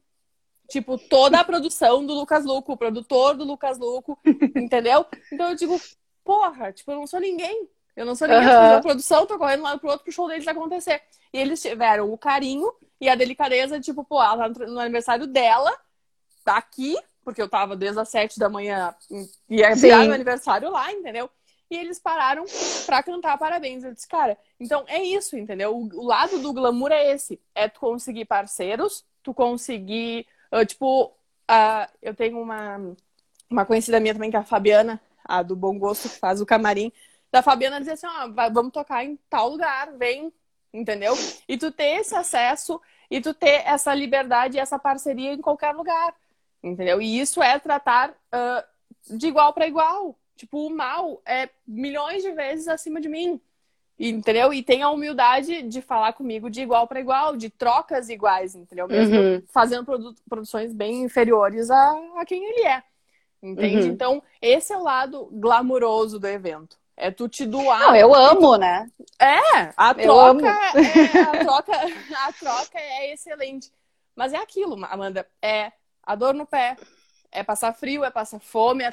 Tipo, toda a produção do Lucas Lucco, o produtor do Lucas Lucco, entendeu? Então eu digo, porra, tipo, eu não sou ninguém. Eu não sou ninguém, uhum. A produção, tô correndo um lado pro outro pro show deles acontecer. E eles tiveram o carinho e a delicadeza, tipo, pô, ela tá no aniversário dela, tá aqui, porque eu tava desde as 7 da manhã e ia virar meu aniversário lá, entendeu? E eles pararam pra cantar parabéns. Eu disse, cara, então é isso, entendeu? O lado do glamour é esse. É tu conseguir parceiros, tu conseguir... eu tenho uma conhecida minha também, que é a Fabiana, a do Bom Gosto, que faz o camarim. Da Fabiana dizer assim, ó, vamos tocar em tal lugar, vem, entendeu? E tu ter esse acesso, e tu ter essa liberdade, essa parceria em qualquer lugar, entendeu? E isso é tratar de igual para igual. Tipo, o Mal é milhões de vezes acima de mim, entendeu? E tem a humildade de falar comigo de igual para igual, de trocas iguais, entendeu? Mesmo fazendo produções bem inferiores a quem ele é, entende? Uhum. Então, esse é o lado glamouroso do evento. É tu te doar. Não, eu amo, né? É, a troca é excelente. Mas é aquilo, Amanda, é a dor no pé. É passar frio, é passar fome, é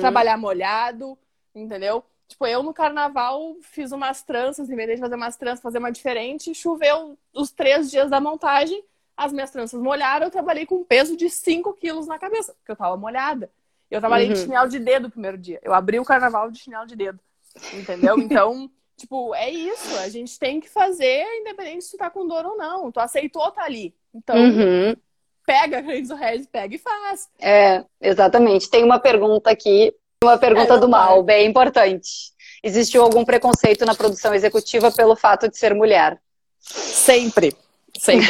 trabalhar molhado, entendeu? Tipo, eu no carnaval fiz umas tranças, em vez de fazer umas tranças, fazer uma diferente, choveu os 3 dias da montagem, as minhas tranças molharam, eu trabalhei com um peso de 5 quilos na cabeça, porque eu tava molhada. Eu trabalhei de chinelo de dedo o primeiro dia, eu abri o carnaval de chinelo de dedo, entendeu? Então, tipo, é isso, a gente tem que fazer, independente se tu tá com dor ou não, tu aceitou, tá ali, então... Uhum. Pega, Regis, o Regis pega e faz. É, exatamente. Tem uma pergunta aqui, uma pergunta do Mal, bem importante. Existiu algum preconceito na produção executiva pelo fato de ser mulher? Sempre. Sempre.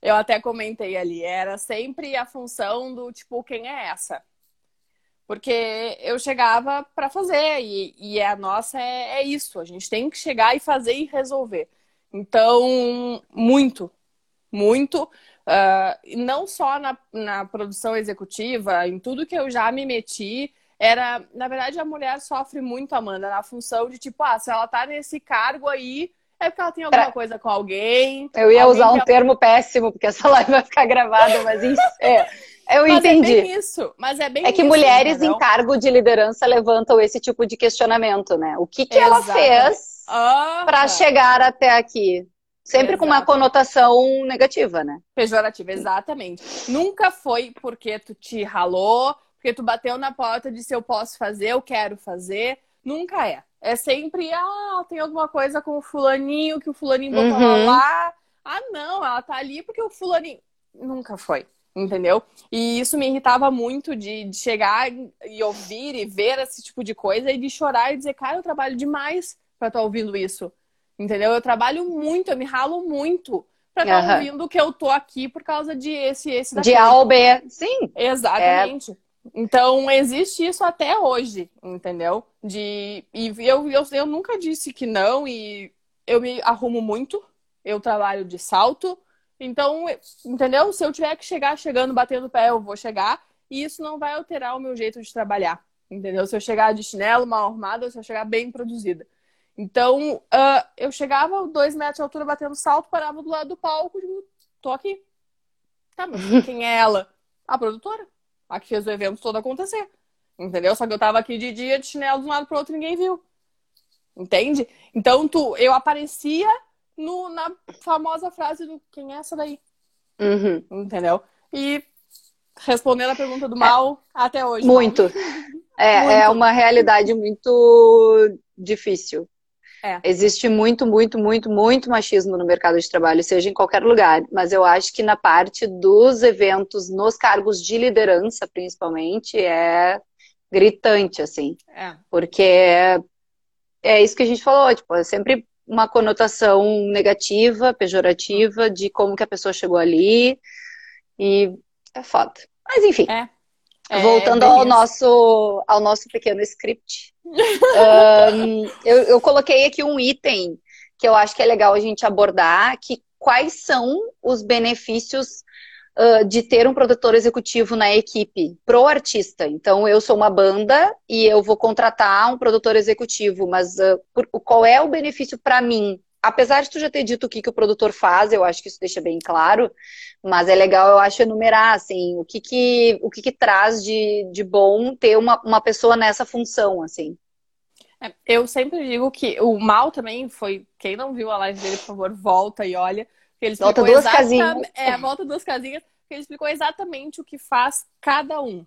Eu até comentei ali, era sempre a função do tipo, quem é essa? Porque eu chegava pra fazer e a nossa é isso. A gente tem que chegar e fazer e resolver. Então, muito. Não só na produção executiva, em tudo que eu já me meti, era, na verdade, a mulher sofre muito, Amanda, na função de tipo, se ela tá nesse cargo aí, é porque ela tem alguma coisa com alguém. Eu ia usar um termo péssimo, porque essa live vai ficar gravada, mas isso, eu entendi. É bem isso, mas é bem isso. É que mulheres em cargo de liderança levantam esse tipo de questionamento, né? O que ela fez pra chegar até aqui? Sempre com uma conotação negativa, né? Pejorativa, exatamente. Nunca foi porque tu te ralou, porque tu bateu na porta de se eu posso fazer, eu quero fazer. Nunca é. É sempre, tem alguma coisa com o fulaninho, que o fulaninho botou lá. Não, ela tá ali porque o fulaninho... Nunca foi, entendeu? E isso me irritava muito de chegar e ouvir e ver esse tipo de coisa e de chorar e dizer, cara, eu trabalho demais pra estar ouvindo isso. Entendeu? Eu trabalho muito, eu me ralo muito pra estar ouvindo que eu tô aqui por causa de esse daqui. De A ou B. Sim. Exatamente. É. Então, existe isso até hoje, entendeu? Eu nunca disse que não e eu me arrumo muito, eu trabalho de salto. Então, entendeu? Se eu tiver que chegar chegando, batendo o pé, eu vou chegar e isso não vai alterar o meu jeito de trabalhar, entendeu? Se eu chegar de chinelo, mal arrumada, se eu chegar bem produzida. Então, eu chegava 2 metros de altura batendo salto, parava do lado do palco e digo, tô aqui. Tá, mas quem é ela? A produtora. A que fez o evento todo acontecer. Entendeu? Só que eu tava aqui de dia, de chinelo de um lado pro outro, ninguém viu. Entende? Então, eu aparecia na famosa frase do quem é essa daí? Entendeu? E respondendo a pergunta do Mal, até hoje. Muito. É uma realidade muito difícil. É. Existe muito, muito, muito, muito machismo no mercado de trabalho, seja em qualquer lugar. Mas eu acho que na parte dos eventos, nos cargos de liderança, principalmente, é gritante, assim. É. Porque é isso que a gente falou, tipo, é sempre uma conotação negativa, pejorativa, de como que a pessoa chegou ali. E é foda. Mas, enfim. Voltando ao nosso pequeno script. Eu coloquei aqui um item que eu acho que é legal a gente abordar, que quais são os benefícios de ter um produtor executivo na equipe pro artista. Então, eu sou uma banda e eu vou contratar um produtor executivo, mas qual é o benefício para mim? Apesar de tu já ter dito o que o produtor faz, eu acho que isso deixa bem claro, mas é legal, eu acho, enumerar, assim, o que traz de bom ter uma pessoa nessa função, assim. Eu sempre digo que o Mal também foi... Quem não viu a live dele, por favor, volta e olha. Ele volta duas casinhas. É, volta duas casinhas. Porque ele explicou exatamente o que faz cada um.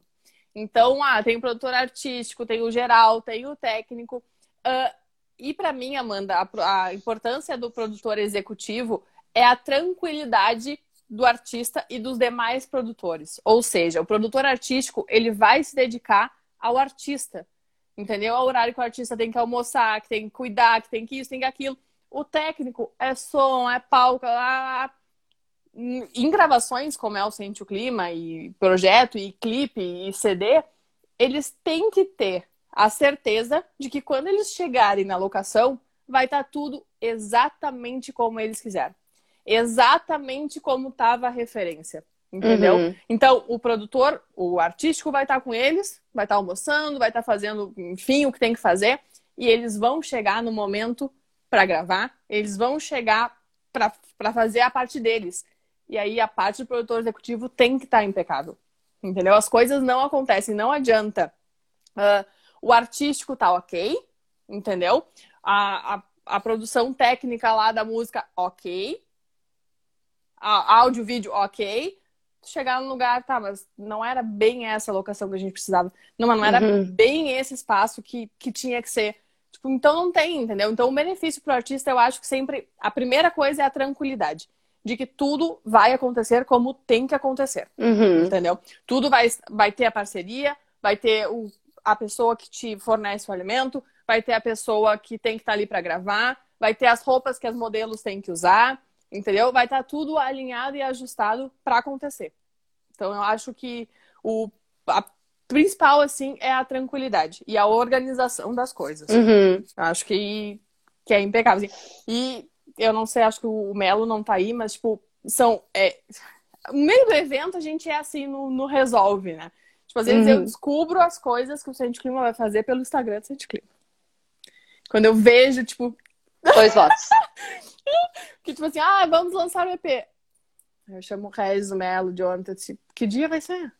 Então, tem o produtor artístico, tem o geral, tem o técnico. E pra mim, Amanda, a importância do produtor executivo é a tranquilidade do artista e dos demais produtores. Ou seja, o produtor artístico, ele vai se dedicar ao artista. Entendeu? É o horário que o artista tem que almoçar, que tem que cuidar, que tem que isso, tem que aquilo. O técnico é som, é palco. Em gravações, como é o Sente o Clima, e projeto, e clipe, e CD, eles têm que ter a certeza de que quando eles chegarem na locação, vai estar tudo exatamente como eles quiseram. Exatamente como estava a referência. Entendeu? Uhum. Então, o produtor, o artístico, vai estar com eles, vai estar almoçando, vai estar fazendo, enfim, o que tem que fazer. E eles vão chegar no momento para gravar, eles vão chegar para fazer a parte deles. E aí, a parte do produtor executivo tem que estar impecável. Entendeu? As coisas não acontecem, não adianta. O artístico tá ok, entendeu? A produção técnica lá da música, ok. Áudio, vídeo, ok. Chegar no lugar, tá, mas não era bem essa locação que a gente precisava. Não, mas não era bem esse espaço que tinha que ser. Tipo, então não tem, entendeu? Então o benefício pro artista, eu acho que sempre... A primeira coisa é a tranquilidade. De que tudo vai acontecer como tem que acontecer. Uhum. Entendeu? Tudo vai ter a parceria, vai ter a pessoa que te fornece o alimento, vai ter a pessoa que tem que estar ali pra gravar, vai ter as roupas que as modelos têm que usar, entendeu? Vai estar tudo alinhado e ajustado pra acontecer. Então eu acho que a principal, assim, é a tranquilidade e a organização das coisas. Uhum. Acho que é impecável. Assim. E eu não sei, acho que o Melo não tá aí, mas, tipo, no meio do evento a gente é assim, no resolve, né? Tipo, às vezes eu descubro as coisas que o Sente o Clima vai fazer pelo Instagram do Sente o Clima. Quando eu vejo, tipo... 2 votos. Que tipo assim, vamos lançar o EP. Eu chamo o Regis, o Melo, o Jonathan, tipo, que dia vai ser?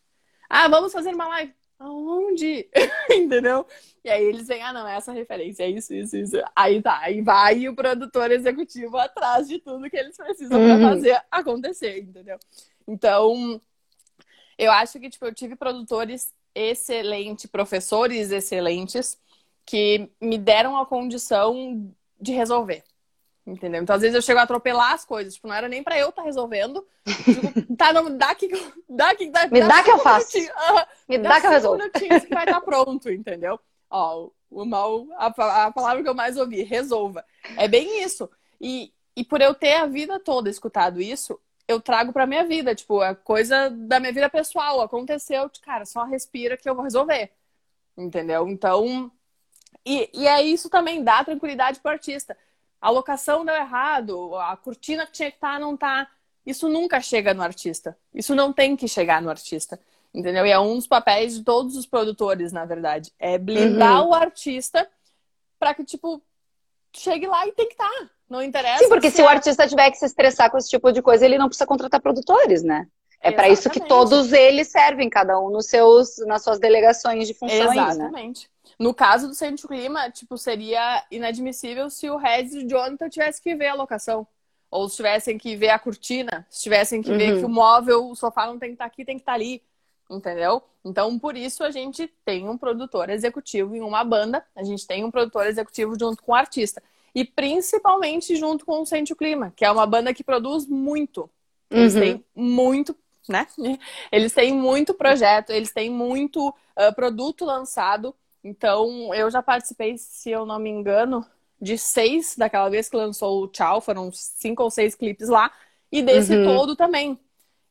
Vamos fazer uma live. Aonde? Entendeu? E aí eles vêm, não, é essa referência, é isso, isso, isso. Aí tá, aí vai o produtor executivo atrás de tudo que eles precisam pra fazer acontecer, entendeu? Então... Eu acho que, tipo, eu tive produtores excelentes, professores excelentes, que me deram a condição de resolver, entendeu? Então, às vezes, eu chego a atropelar as coisas. Tipo, não era nem pra eu estar resolvendo. Digo, tá, não, dá que eu faço. Me dá que eu resolvo. Isso vai estar pronto, entendeu? Ó, o Mal, a palavra que eu mais ouvi, resolva. É bem isso. E por eu ter a vida toda escutado isso, eu trago pra minha vida, tipo, a coisa da minha vida pessoal, aconteceu, cara, só respira que eu vou resolver, entendeu? Então, e é isso também, dá tranquilidade pro artista. A locação deu errado, a cortina que tinha que estar não tá, isso nunca chega no artista, isso não tem que chegar no artista, entendeu? E é um dos papéis de todos os produtores, na verdade, é blindar o artista pra que, tipo, chegue lá e tem que estar. Não interessa. Sim, porque se o artista tiver que se estressar com esse tipo de coisa, ele não precisa contratar produtores, né? É para isso que todos eles servem, cada um nas suas delegações de funções. Exatamente. Né? No caso do Sente o Clima, tipo, seria inadmissível se o Regis e o Jonathan tivessem que ver a locação. Ou se tivessem que ver a cortina, se tivessem que ver que o móvel, o sofá não tem que estar aqui, tem que estar ali. Entendeu? Então, por isso, a gente tem um produtor executivo em uma banda, a gente tem um produtor executivo junto com o artista. E principalmente junto com o Sente o Clima, que é uma banda que produz muito. Eles têm muito, né? Eles têm muito projeto, eles têm muito produto lançado. Então, eu já participei, se eu não me engano, de 6, daquela vez que lançou o Tchau, foram 5 ou 6 clipes lá. E desse todo também,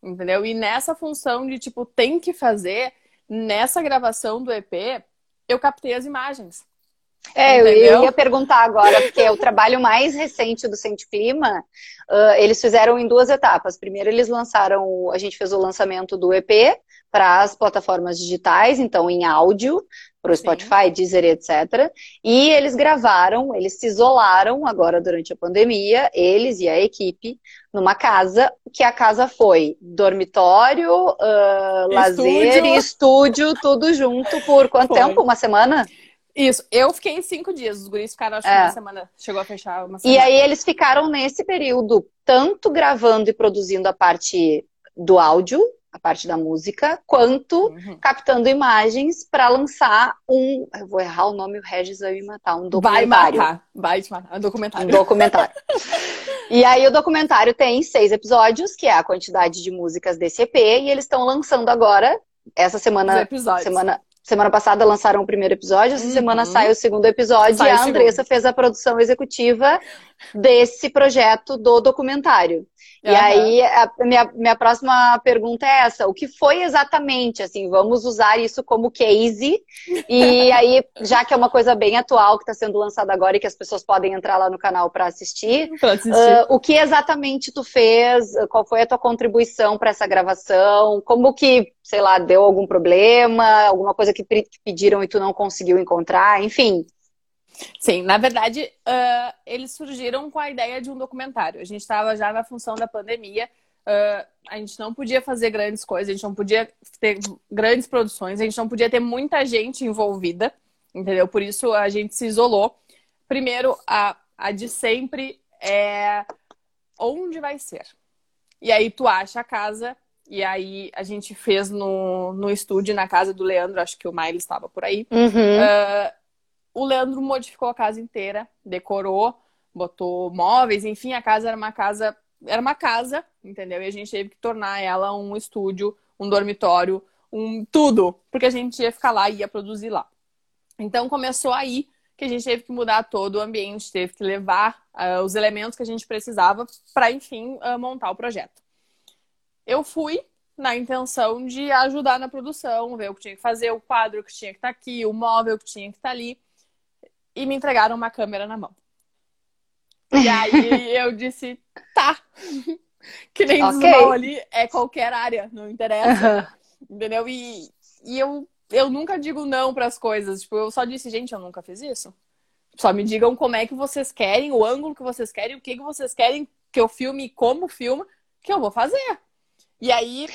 entendeu? E nessa função de, tipo, tem que fazer, nessa gravação do EP, eu captei as imagens. É, entendeu? Eu ia perguntar agora, porque é o trabalho mais recente do Sente o Clima, eles fizeram em duas etapas. Primeiro, eles lançaram, a gente fez o lançamento do EP para as plataformas digitais, então em áudio, para o Spotify, sim, Deezer, etc. E eles gravaram, eles se isolaram agora durante a pandemia, eles e a equipe, numa casa, que a casa foi dormitório, lazer e estúdio, tudo junto por quanto tempo? Uma semana? Isso, eu fiquei em 5 dias, os guris ficaram, acho que uma semana, chegou a fechar uma semana. E aí eles ficaram nesse período, tanto gravando e produzindo a parte do áudio, a parte da música, quanto captando imagens para lançar um... Eu vou errar o nome, o Regis vai me matar. Um documentário. Vai te matar. Um documentário. E aí o documentário tem 6 episódios, que é a quantidade de músicas desse EP, e eles estão lançando agora, essa semana... Semana passada lançaram o primeiro episódio, essa semana sai o segundo episódio e a Andressa fez a produção executiva desse projeto do documentário. E aí, a minha próxima pergunta é essa, o que foi exatamente, assim, vamos usar isso como case, e aí, já que é uma coisa bem atual, que está sendo lançada agora e que as pessoas podem entrar lá no canal para assistir, o que exatamente tu fez, qual foi a tua contribuição para essa gravação, como que, sei lá, deu algum problema, alguma coisa que pediram e tu não conseguiu encontrar, enfim... Sim, na verdade, eles surgiram com a ideia de um documentário. A gente estava já na função da pandemia, a gente não podia fazer grandes coisas, a gente não podia ter grandes produções, a gente não podia ter muita gente envolvida, entendeu? Por isso a gente se isolou. Primeiro, a de sempre é onde vai ser. E aí tu acha a casa, e aí a gente fez no estúdio, na casa do Leandro, acho que o Miley estava por aí. O Leandro modificou a casa inteira, decorou, botou móveis, enfim, a casa era uma casa, entendeu? E a gente teve que tornar ela um estúdio, um dormitório, um tudo, porque a gente ia ficar lá e ia produzir lá. Então começou aí que a gente teve que mudar todo o ambiente, teve que levar os elementos que a gente precisava para, enfim, montar o projeto. Eu fui na intenção de ajudar na produção, ver o que tinha que fazer, o quadro que tinha que estar aqui, o móvel que tinha que estar ali. E me entregaram uma câmera na mão. E aí eu disse, tá. Que nem desmal ali, é qualquer área, não interessa. Entendeu? E eu nunca digo não pras coisas. Tipo, eu só disse, gente, eu nunca fiz isso. Só me digam como é que vocês querem, o ângulo que vocês querem, o que vocês querem que eu filme e como filma, que eu vou fazer. E aí...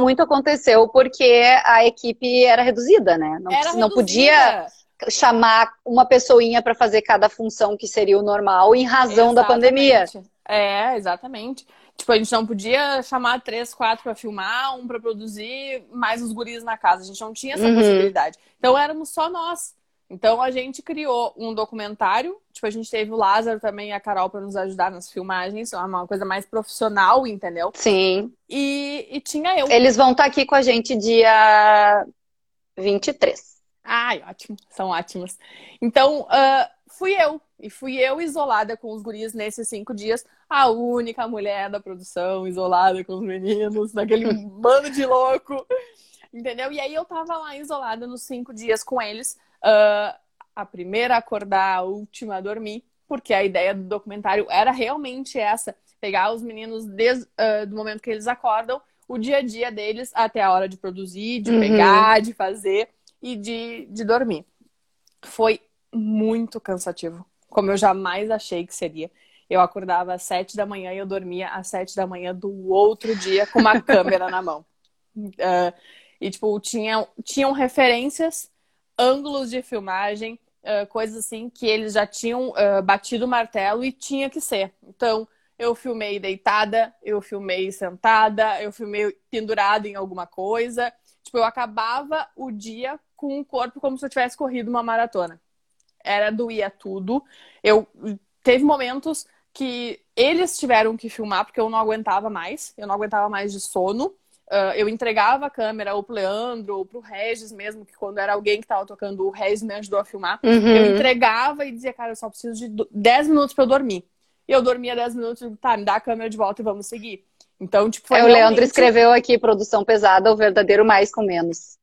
Muito aconteceu porque a equipe era reduzida, né? Não podia... chamar uma pessoinha para fazer cada função que seria o normal em razão da pandemia. É, exatamente. Tipo, a gente não podia chamar 3, 4 para filmar, um para produzir, mais os guris na casa. A gente não tinha essa possibilidade. Então, éramos só nós. Então, a gente criou um documentário. Tipo, a gente teve o Lázaro também e a Carol para nos ajudar nas filmagens. Uma coisa mais profissional, entendeu? Sim. E tinha eu. Eles vão estar aqui com a gente dia 23. Ai, ótimo. São ótimas. Então, fui eu isolada com os guris nesses 5 dias. A única mulher da produção isolada com os meninos, naquele bando de louco. Entendeu? E aí eu tava lá isolada nos 5 dias com eles. A primeira a acordar, a última a dormir. Porque a ideia do documentário era realmente essa. Pegar os meninos desde do momento que eles acordam, o dia a dia deles, até a hora de produzir, de pegar, de fazer... e de dormir. Foi muito cansativo, como eu jamais achei que seria. Eu acordava às 7 da manhã e eu dormia às 7 da manhã do outro dia com uma câmera na mão. E, tipo, tinham referências, ângulos de filmagem, coisas assim que eles já tinham batido o martelo e tinha que ser. Então, eu filmei deitada, eu filmei sentada, eu filmei pendurada em alguma coisa. Tipo, eu acabava o dia com o corpo como se eu tivesse corrido uma maratona. Doía tudo. Teve momentos que eles tiveram que filmar porque eu não aguentava mais de sono. Eu entregava a câmera ou pro Leandro ou pro Regis mesmo, que quando era alguém que tava tocando, o Regis me ajudou a filmar. Eu entregava e dizia, cara, eu só preciso de 10 minutos pra eu dormir. E eu dormia 10 minutos e me dá a câmera de volta e vamos seguir. Então, tipo, foi realmente... O Leandro escreveu aqui, produção pesada, o verdadeiro mais com menos.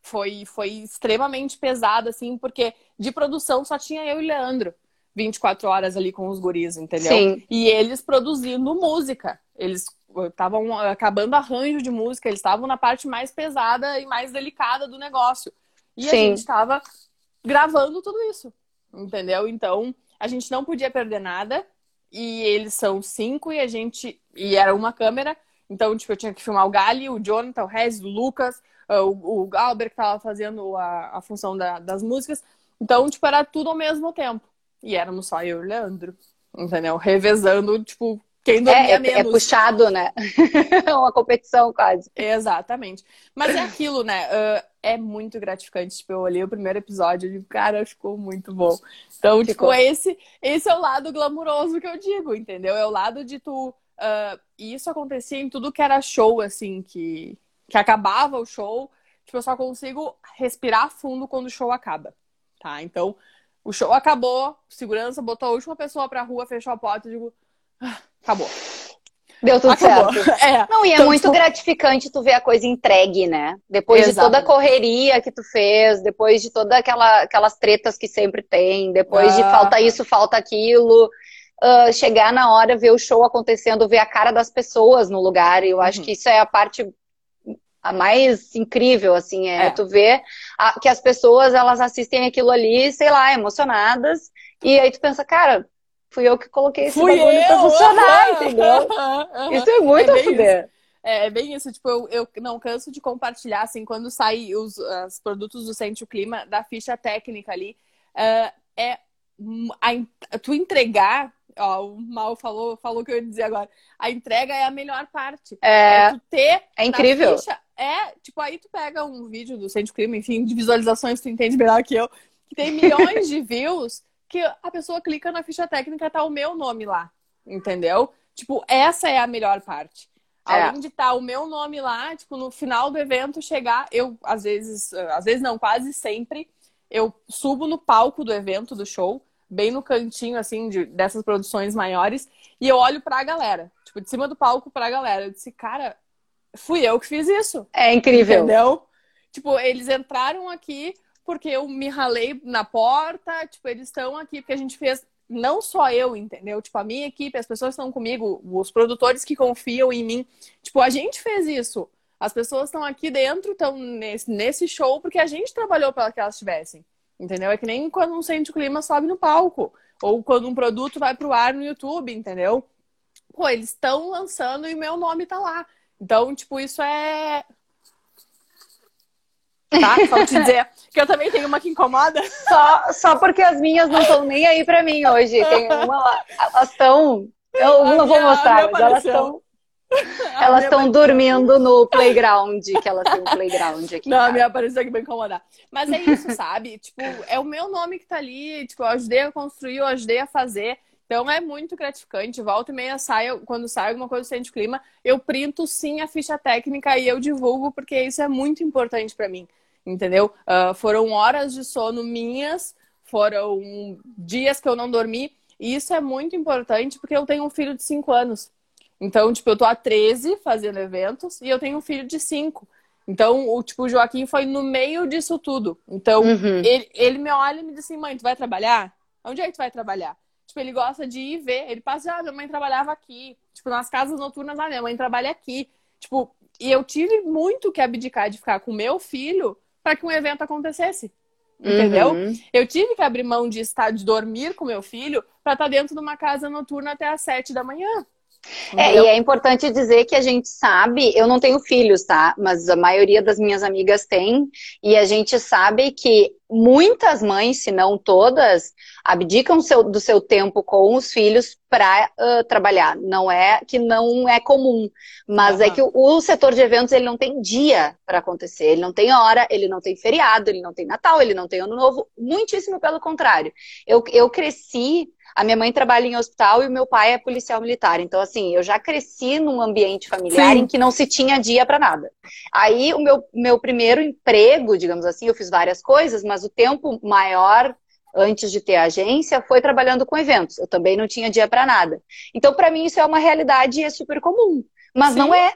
Foi extremamente pesado, assim, porque de produção só tinha eu e Leandro. 24 horas ali com os guris, entendeu? Sim. E eles produzindo música. Eles estavam acabando arranjo de música, eles estavam na parte mais pesada e mais delicada do negócio. E sim, a gente estava gravando tudo isso, entendeu? Então, a gente não podia perder nada. E eles são 5 e a gente... E era uma câmera. Então, tipo, eu tinha que filmar o Gali, o Jonathan, o Regis, o Lucas, o Galber, que tava fazendo a função das músicas. Então, tipo, era tudo ao mesmo tempo. E éramos só eu e o Leandro, entendeu? Revezando, tipo, quem dormia menos. É puxado, né? Uma competição quase. Exatamente. Mas é aquilo, né? É muito gratificante. Tipo, eu olhei o primeiro episódio e digo, cara, ficou muito bom. Então, ficou. Tipo, esse é o lado glamuroso que eu digo, entendeu? É o lado de tu... E isso acontecia em tudo que era show, assim, que acabava o show. Tipo, eu só consigo respirar fundo quando o show acaba, tá? Então... O show acabou, segurança botou a última pessoa pra rua, fechou a porta e digo, acabou. Deu tudo certo. É. Não, e então, é muito gratificante tu ver a coisa entregue, né? Depois de toda a correria que tu fez, depois de todas aquelas tretas que sempre tem, depois de falta isso, falta aquilo, chegar na hora, ver o show acontecendo, ver a cara das pessoas no lugar. Eu acho que isso é a parte... a mais incrível, assim, tu vê que as pessoas, elas assistem aquilo ali, sei lá, emocionadas, e aí tu pensa, cara, fui eu que coloquei esse bagulho pra funcionar, entendeu? Isso é muito a fuder. É bem isso, tipo, eu não canso de compartilhar, assim, quando saem os produtos do Sente o Clima, da ficha técnica ali, tu entregar... Ó, o Mal falou o que eu ia dizer agora. A entrega é a melhor parte. É tu ter. É incrível. Ficha, tipo, aí tu pega um vídeo do Sente o Clima, enfim, de visualizações, tu entende melhor que eu, que tem milhões de views, que a pessoa clica na ficha técnica, tá o meu nome lá. Entendeu? Tipo, essa é a melhor parte. Além de tá o meu nome lá, tipo, no final do evento chegar, eu, às vezes não, quase sempre, eu subo no palco do evento, do show, bem no cantinho, assim, dessas produções maiores, e eu olho pra galera, tipo, de cima do palco pra galera. Eu disse, cara, fui eu que fiz isso. É incrível. Entendeu? Tipo, eles entraram aqui porque eu me ralei na porta, tipo, eles estão aqui porque a gente fez, não só eu, entendeu? Tipo, a minha equipe, as pessoas estão comigo, os produtores que confiam em mim, tipo, a gente fez isso. As pessoas estão aqui dentro, estão nesse show porque a gente trabalhou para que elas estivessem. Entendeu? É que nem quando um Sente o Clima sobe no palco. Ou quando um produto vai pro ar no YouTube, entendeu? Pô, eles estão lançando e meu nome tá lá. Então, tipo, isso é... Tá? Só te dizer que eu também tenho uma que incomoda. Só porque as minhas não estão nem aí pra mim hoje. Tem uma lá. Elas estão... Eu vou mostrar, mas elas estão... Elas estão dormindo no playground, que elas têm um playground aqui. Não, me apareceu aqui pra incomodar. Mas é isso, sabe? Tipo, é o meu nome que tá ali, tipo, eu ajudei a construir, eu ajudei a fazer. Então é muito gratificante. Volta e meia quando sai alguma coisa do Sente o Clima, eu printo sim a ficha técnica e eu divulgo, porque isso é muito importante pra mim, entendeu? Foram horas de sono minhas, foram dias que eu não dormi, e isso é muito importante porque eu tenho um filho de 5 anos. Então, tipo, eu tô há 13 fazendo eventos e eu tenho um filho de 5. Então, o Joaquim foi no meio disso tudo. Então, ele me olha e me diz assim, mãe, tu vai trabalhar? Onde é que tu vai trabalhar? Tipo, ele gosta de ir ver. Ele passa, minha mãe trabalhava aqui. Tipo, nas casas noturnas, minha mãe trabalha aqui. Tipo, e eu tive muito que abdicar de ficar com meu filho pra que um evento acontecesse. Entendeu? Eu tive que abrir mão de dormir com meu filho pra estar dentro de uma casa noturna até às 7 da manhã. E é importante dizer que a gente sabe, eu não tenho filhos, tá? Mas a maioria das minhas amigas tem, e a gente sabe que muitas mães, se não todas, abdicam do seu tempo com os filhos para trabalhar. Não é que não é comum, mas é que o setor de eventos, ele não tem dia para acontecer, ele não tem hora, ele não tem feriado, ele não tem Natal, ele não tem Ano Novo, muitíssimo pelo contrário. Eu cresci... A minha mãe trabalha em hospital e o meu pai é policial militar. Então, assim, eu já cresci num ambiente familiar em que não se tinha dia pra nada. Aí, o meu primeiro emprego, digamos assim, eu fiz várias coisas, mas o tempo maior, antes de ter a agência, foi trabalhando com eventos. Eu também não tinha dia pra nada. Então, pra mim, isso é uma realidade e é super comum. Mas não é.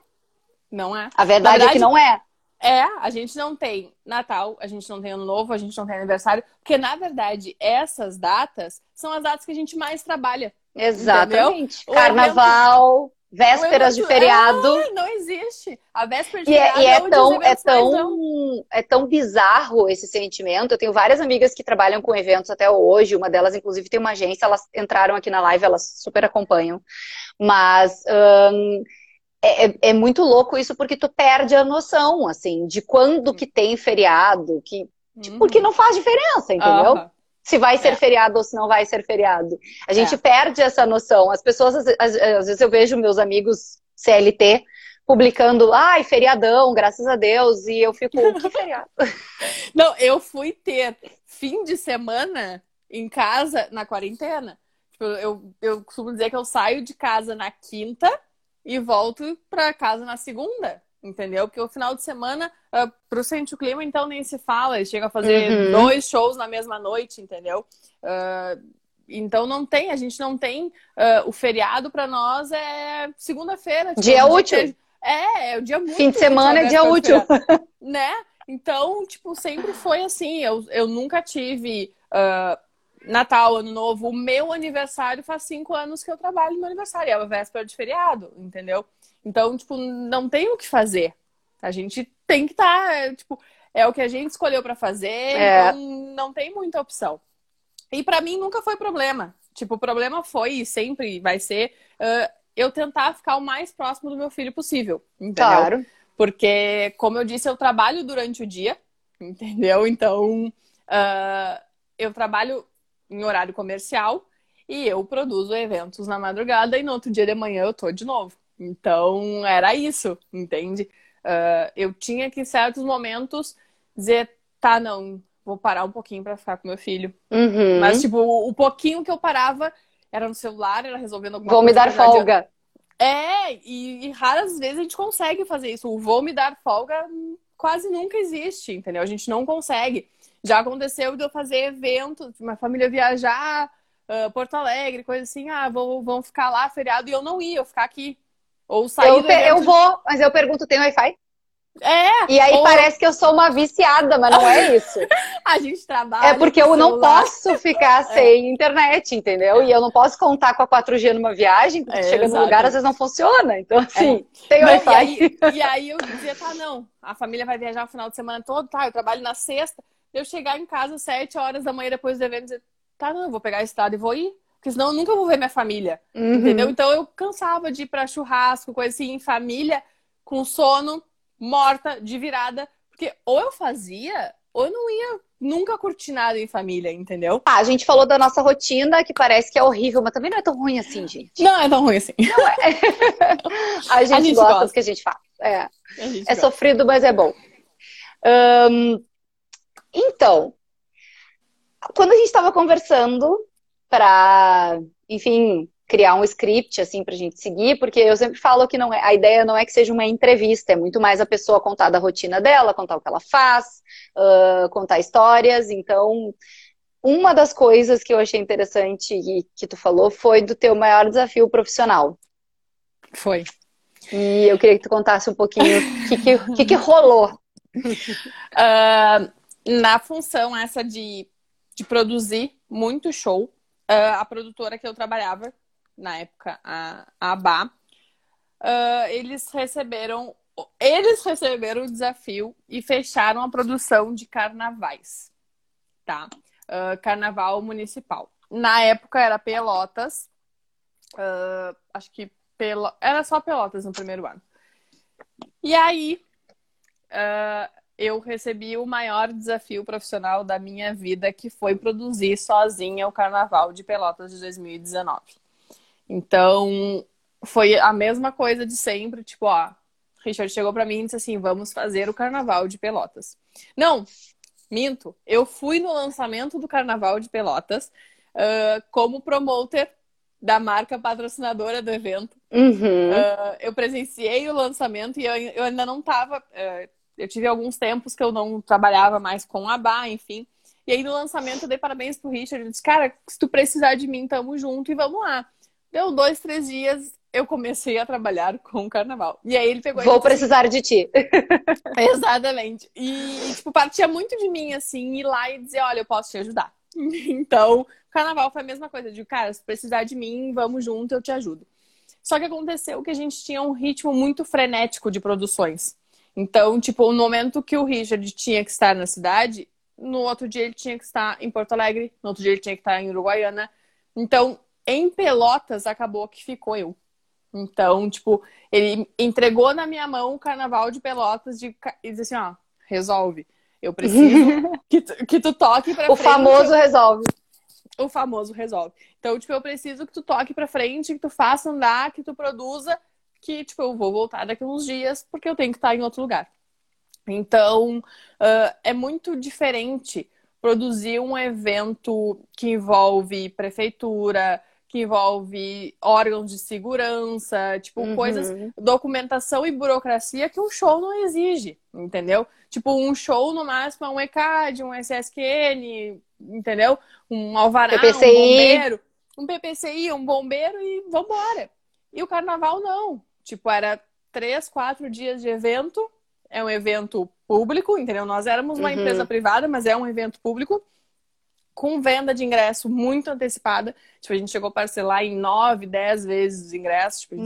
Não é. A verdade é que não é. É, a gente não tem Natal, a gente não tem Ano Novo, a gente não tem aniversário. Porque, na verdade, essas datas são as datas que a gente mais trabalha. Exatamente. Entendeu? Carnaval, vésperas de feriado. Não existe. A véspera de feriado é onde os eventos mais dão. É tão bizarro esse sentimento. Eu tenho várias amigas que trabalham com eventos até hoje. Uma delas, inclusive, tem uma agência. Elas entraram aqui na live, elas super acompanham. Mas... É muito louco isso, porque tu perde a noção, assim, de quando que tem feriado, que, tipo, porque não faz diferença, entendeu? Uhum. Se vai ser feriado ou se não vai ser feriado. A gente perde essa noção. As pessoas, às vezes eu vejo meus amigos CLT publicando, ai, feriadão, graças a Deus, e eu fico, que feriado? Não, eu fui ter fim de semana em casa, na quarentena. Eu costumo dizer que eu saio de casa na quinta, e volto pra casa na segunda, entendeu? Porque o final de semana, pro Sente o Clima, então nem se fala. Chega a fazer 2 shows na mesma noite, entendeu? Então não tem, a gente não tem... o feriado pra nós é segunda-feira. Tipo, dia útil. É o dia útil. Fim de semana é dia útil. Né? Então, tipo, sempre foi assim. Eu nunca tive... Natal, Ano Novo, o meu aniversário faz 5 anos que eu trabalho no meu aniversário. É a véspera de feriado, entendeu? Então, tipo, não tem o que fazer. A gente tem que estar, tipo, é o que a gente escolheu pra fazer, então não tem muita opção. E pra mim nunca foi problema. Tipo, o problema foi e sempre vai ser eu tentar ficar o mais próximo do meu filho possível, entendeu? Claro. Porque, como eu disse, eu trabalho durante o dia, entendeu? Então, eu trabalho em horário comercial, e eu produzo eventos na madrugada, e no outro dia de manhã eu tô de novo. Então, era isso, entende? Eu tinha que, em certos momentos, dizer, tá, não, vou parar um pouquinho pra ficar com meu filho. Uhum. Mas, tipo, o pouquinho que eu parava era no celular, era resolvendo alguma coisa. Vou me dar folga. E raras vezes a gente consegue fazer isso. O vou me dar folga quase nunca existe, entendeu? A gente não consegue. Já aconteceu de eu fazer evento, de uma família viajar, Porto Alegre, coisa assim, vão ficar lá, feriado, e eu não ia, eu ficar aqui. Ou sair eu vou, mas eu pergunto, tem Wi-Fi? E aí parece que eu sou uma viciada, mas não é isso. A gente trabalha. É porque eu não posso ficar sem internet, entendeu? E eu não posso contar com a 4G numa viagem, porque chega num lugar, às vezes não funciona. Então, assim, tem Wi-Fi. E aí eu dizia, tá, não, a família vai viajar o final de semana todo, tá, eu trabalho na sexta. Eu chegar em casa às 7 horas da manhã depois do evento e dizer, tá, não, eu vou pegar a estrada e vou ir. Porque senão eu nunca vou ver minha família, entendeu? Então eu cansava de ir pra churrasco, coisa assim, em família, com sono, morta, de virada. Porque ou eu fazia, ou eu não ia nunca curtir nada em família, entendeu? A gente falou da nossa rotina, que parece que é horrível, mas também não é tão ruim assim, gente. Não é tão ruim assim. Não é. A gente gosta do que a gente faz. É sofrido, mas é bom. Então, quando a gente estava conversando para, enfim, criar um script, assim, pra gente seguir, porque eu sempre falo que não é, a ideia não é que seja uma entrevista, é muito mais a pessoa contar da rotina dela, contar o que ela faz, contar histórias. Então, uma das coisas que eu achei interessante e que tu falou foi do teu maior desafio profissional. Foi. E eu queria que tu contasse um pouquinho o que rolou. Na função essa de produzir muito show, a produtora que eu trabalhava, na época, a BA, eles receberam o desafio e fecharam a produção de carnavais, tá? Carnaval municipal. Na época era Pelotas, acho que era só Pelotas no primeiro ano. E aí... eu recebi o maior desafio profissional da minha vida, que foi produzir sozinha o Carnaval de Pelotas de 2019. Então, foi a mesma coisa de sempre. Tipo, Richard chegou pra mim e disse assim, vamos fazer o Carnaval de Pelotas. Não, minto. Eu fui no lançamento do Carnaval de Pelotas como promoter da marca patrocinadora do evento. Eu presenciei o lançamento e eu ainda não tava... eu tive alguns tempos que eu não trabalhava mais com a BA, enfim. E aí, no lançamento, eu dei parabéns pro Richard. Ele disse, cara, se tu precisar de mim, tamo junto e vamos lá. Deu 2, 3 dias, eu comecei a trabalhar com o carnaval. E aí ele pegou... Vou precisar assim, de ti. Exatamente. E, tipo, partia muito de mim, assim, ir lá e dizer, olha, eu posso te ajudar. Então, o carnaval foi a mesma coisa. Eu digo, cara, se precisar de mim, vamos junto, eu te ajudo. Só que aconteceu que a gente tinha um ritmo muito frenético de produções. Então, tipo, no momento que o Richard tinha que estar na cidade, no outro dia ele tinha que estar em Porto Alegre, no outro dia ele tinha que estar em Uruguaiana. Então, em Pelotas, acabou que ficou eu. Então, tipo, ele entregou na minha mão o carnaval de Pelotas e disse assim, ó, resolve. Eu preciso que tu toque pra frente. O famoso resolve. O famoso resolve. Então, tipo, eu preciso que tu toque pra frente, que tu faça andar, que tu produza, que, tipo, eu vou voltar daqui a uns dias porque eu tenho que estar em outro lugar. Então, é muito diferente produzir um evento que envolve prefeitura, que envolve órgãos de segurança, tipo, coisas, documentação e burocracia que um show não exige, entendeu? Tipo, um show, no máximo, é um ECAD, um SSQN, entendeu? Um alvará, PPCI. um PPCI, um bombeiro e vambora. E o carnaval, não. Tipo, era 3, 4 dias de evento, é um evento público, entendeu? Nós éramos uma empresa privada, mas é um evento público, com venda de ingresso muito antecipada. Tipo, a gente chegou a parcelar em 9, 10 vezes os ingressos. Tipo,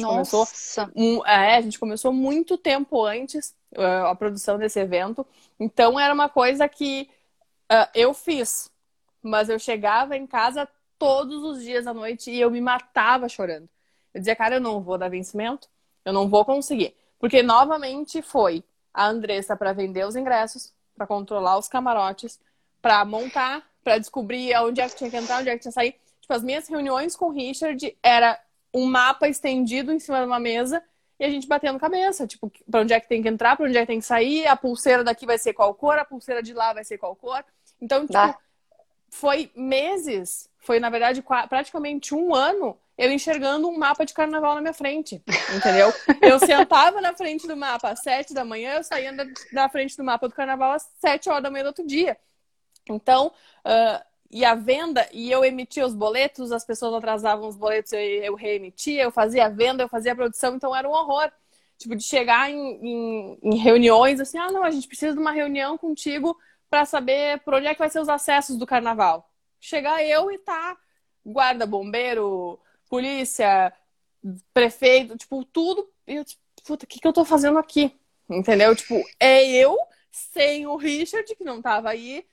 a gente começou muito tempo antes a produção desse evento. Então, era uma coisa que eu fiz. Mas eu chegava em casa todos os dias à noite e eu me matava chorando. Eu dizia, cara, eu não vou dar vencimento. Eu não vou conseguir. Porque, novamente, foi a Andressa para vender os ingressos, para controlar os camarotes, para montar, para descobrir onde é que tinha que entrar, onde é que tinha que sair. Tipo, as minhas reuniões com o Richard era um mapa estendido em cima de uma mesa e a gente batendo cabeça. Tipo, pra onde é que tem que entrar, pra onde é que tem que sair, a pulseira daqui vai ser qual cor, a pulseira de lá vai ser qual cor. Então, tipo, foi meses, foi, na verdade, praticamente um ano eu enxergando um mapa de carnaval na minha frente, entendeu? Eu sentava na frente do mapa às 7 da manhã, eu saía da frente do mapa do carnaval às 7 horas da manhã do outro dia. Então, e a venda, e eu emitia os boletos, as pessoas atrasavam os boletos, eu reemitia, eu fazia a venda, eu fazia a produção, então era um horror. Tipo, de chegar em reuniões, assim, ah, não, a gente precisa de uma reunião contigo para saber por onde é que vai ser os acessos do carnaval. Chegar eu e tá guarda, bombeiro, polícia, prefeito, tipo, tudo. E eu, tipo, puta, o que eu tô fazendo aqui? Entendeu? Tipo, é eu sem o Richard, que não tava aí,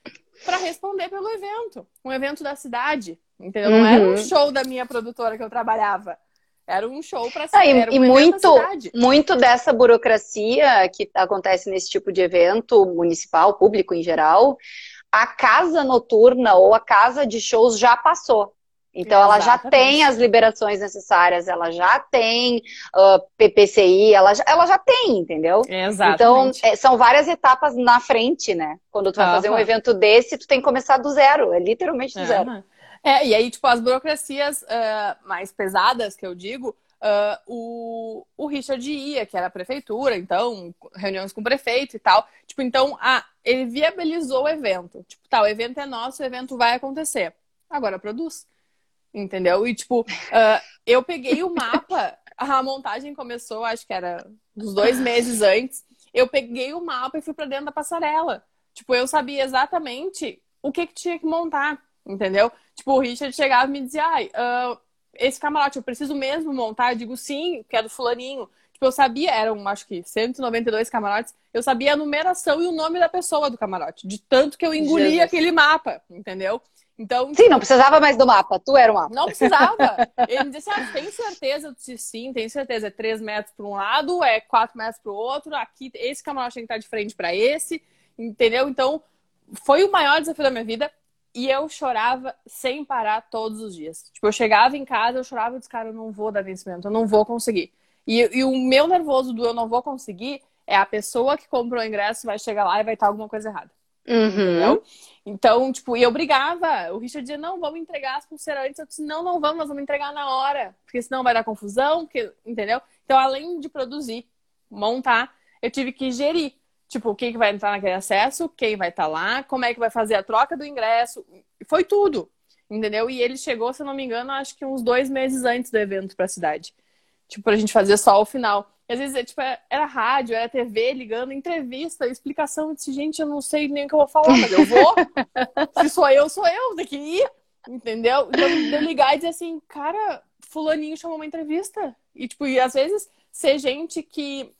para responder pelo evento. Um evento da cidade, entendeu? Não era um show da minha produtora que eu trabalhava. Era um show para cidade. E muito dessa burocracia que acontece nesse tipo de evento municipal, público em geral, a casa noturna ou a casa de shows já passou. Então, ela já tem as liberações necessárias, ela já tem PPCI, ela já tem, entendeu? Exatamente. Então, são várias etapas na frente, né? Quando tu vai fazer um evento desse, tu tem que começar do zero, é literalmente do zero. E aí, tipo, as burocracias mais pesadas, que eu digo, o Richard ia, que era a prefeitura, então, reuniões com o prefeito e tal. Tipo, então, ele viabilizou o evento. Tipo, tá, o evento é nosso, o evento vai acontecer. Agora produz. Entendeu? E, tipo, eu peguei o mapa, a montagem começou, acho que era uns 2 meses antes, eu peguei o mapa e fui pra dentro da passarela. Tipo, eu sabia exatamente o que tinha que montar, entendeu? Tipo, o Richard chegava e me dizia, esse camarote eu preciso mesmo montar? Eu digo, sim, que é do fulaninho. Tipo, eu sabia, eram, acho que 192 camarotes, eu sabia a numeração e o nome da pessoa do camarote, de tanto que eu engolia aquele mapa, entendeu? Então, sim, não precisava mais do mapa, tu era o mapa. Não precisava. Ele me disse, tem certeza? Eu disse, sim, tem certeza. É 3 metros para um lado, é 4 metros para o outro. Aqui, esse camarote tem que estar de frente para esse, entendeu? Então, foi o maior desafio da minha vida. E eu chorava sem parar todos os dias. Tipo, eu chegava em casa, eu chorava e disse, cara, eu não vou dar vencimento, eu não vou conseguir. E o meu nervoso do eu não vou conseguir é a pessoa que comprou o ingresso vai chegar lá e vai estar alguma coisa errada. Então, tipo, e eu brigava. O Richard dizia, não, vamos entregar as pulseiras antes. Eu disse, não vamos, nós vamos entregar na hora, porque senão vai dar confusão, porque, entendeu? Então, além de produzir, montar, eu tive que gerir. Tipo, quem que vai entrar naquele acesso, quem vai estar lá, como é que vai fazer a troca do ingresso. Foi tudo, entendeu? E ele chegou, se eu não me engano, acho que uns 2 meses antes do evento pra cidade. tipo, pra gente fazer só o final. E às vezes, tipo, era rádio, era TV ligando, entrevista, explicação. Eu disse, gente, eu não sei nem o que eu vou falar, mas eu vou. Se sou eu, tem que ir. Entendeu? Então, eu ligar e dizer assim, cara, fulaninho chamou uma entrevista. E, tipo, e às vezes, ser gente que...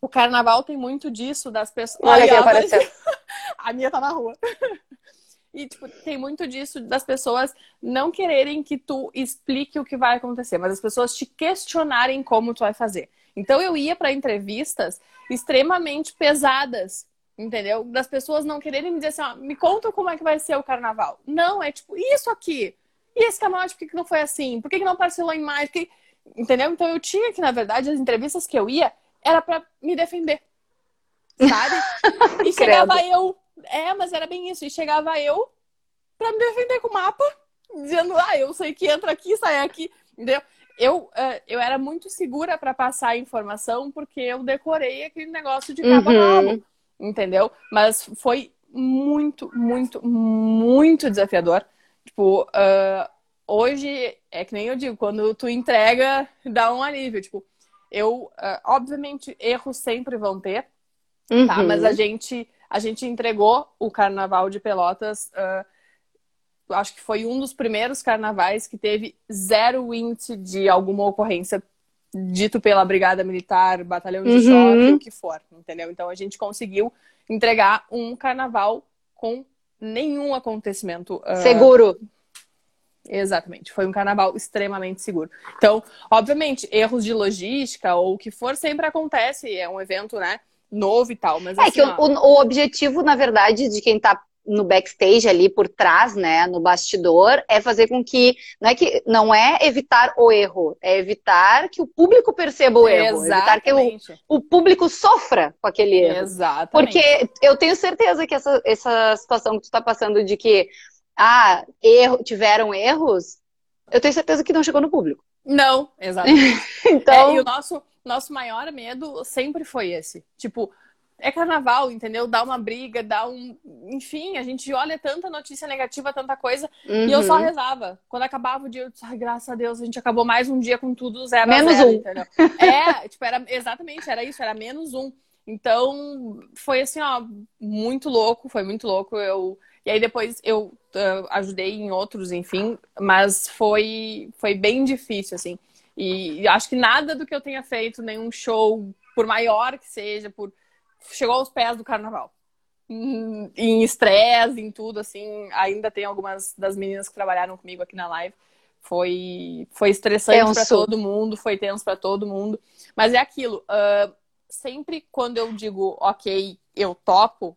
O carnaval tem muito disso, das pessoas... Olha quem apareceu. A minha tá na rua. E, tipo, tem muito disso das pessoas não quererem que tu explique o que vai acontecer, mas as pessoas te questionarem como tu vai fazer. Então, eu ia pra entrevistas extremamente pesadas, entendeu? Das pessoas não quererem me dizer assim, ó, me conta como é que vai ser o carnaval. Não, é tipo, isso aqui? E esse camarote, por que não foi assim? Por que não parcelou em mais? Porque... Entendeu? Então, eu tinha que, na verdade, as entrevistas que eu ia... Era pra me defender, sabe? E chegava eu... É, mas era bem isso. E chegava eu pra me defender com o mapa, dizendo, ah, eu sei que entra aqui, sai aqui. Entendeu? Eu era muito segura pra passar a informação, porque eu decorei aquele negócio de cabo a rabo. Entendeu? Mas foi muito, muito, muito desafiador. Tipo, hoje, é que nem eu digo, quando tu entrega, dá um alívio, tipo... Eu, obviamente, erros sempre vão ter, tá? Mas a gente entregou o Carnaval de Pelotas, acho que foi um dos primeiros carnavais que teve zero índice de alguma ocorrência dito pela Brigada Militar, Batalhão de Choque, o que for, entendeu? Então a gente conseguiu entregar um carnaval com nenhum acontecimento... Seguro! Exatamente, foi um carnaval extremamente seguro. Então, obviamente, erros de logística ou o que for sempre acontece. É um evento, né, novo e tal, mas assim, que o objetivo, na verdade, de quem tá no backstage ali por trás, né, no bastidor, é fazer com que não é evitar o erro, é evitar que o público perceba o erro, evitar que o público sofra com aquele erro. Exatamente. Porque eu tenho certeza que essa situação que tu tá passando de que tiveram erros, eu tenho certeza que não chegou no público. Não, exatamente. Então... e o nosso maior medo sempre foi esse. Tipo, é carnaval, entendeu? Dá uma briga, Enfim, a gente olha tanta notícia negativa, tanta coisa, e eu só rezava. Quando acabava o dia, eu disse, ai, graças a Deus, a gente acabou mais um dia com tudo zero menos a zero, entendeu? É, tipo, era isso, era menos um. Então, foi assim, ó, muito louco, foi muito louco. E aí depois eu ajudei em outros, enfim, mas foi bem difícil, assim. E acho que nada do que eu tenha feito, nenhum show, por maior que seja, chegou aos pés do carnaval. Em estresse, em tudo, assim, ainda tem algumas das meninas que trabalharam comigo aqui na live. Foi estressante pra todo mundo, foi tenso pra todo mundo. Mas é aquilo, sempre quando eu digo, ok, eu topo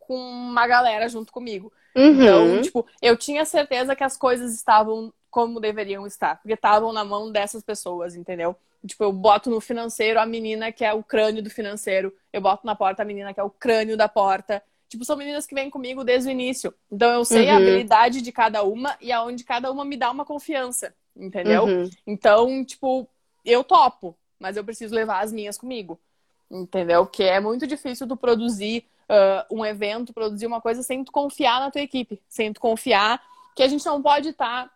com uma galera junto comigo. Então, tipo, eu tinha certeza que as coisas estavam como deveriam estar, porque estavam na mão dessas pessoas, entendeu? Tipo, eu boto no financeiro a menina que é o crânio do financeiro, eu boto na porta a menina que é o crânio da porta. Tipo, são meninas que vêm comigo desde o início. Então, eu sei a habilidade de cada uma e aonde cada uma me dá uma confiança, entendeu? Então, tipo, eu topo, mas eu preciso levar as minhas comigo, entendeu? Que é muito difícil tu produzir um evento, produzir uma coisa sem tu confiar na tua equipe, sem tu confiar que a gente não pode estar...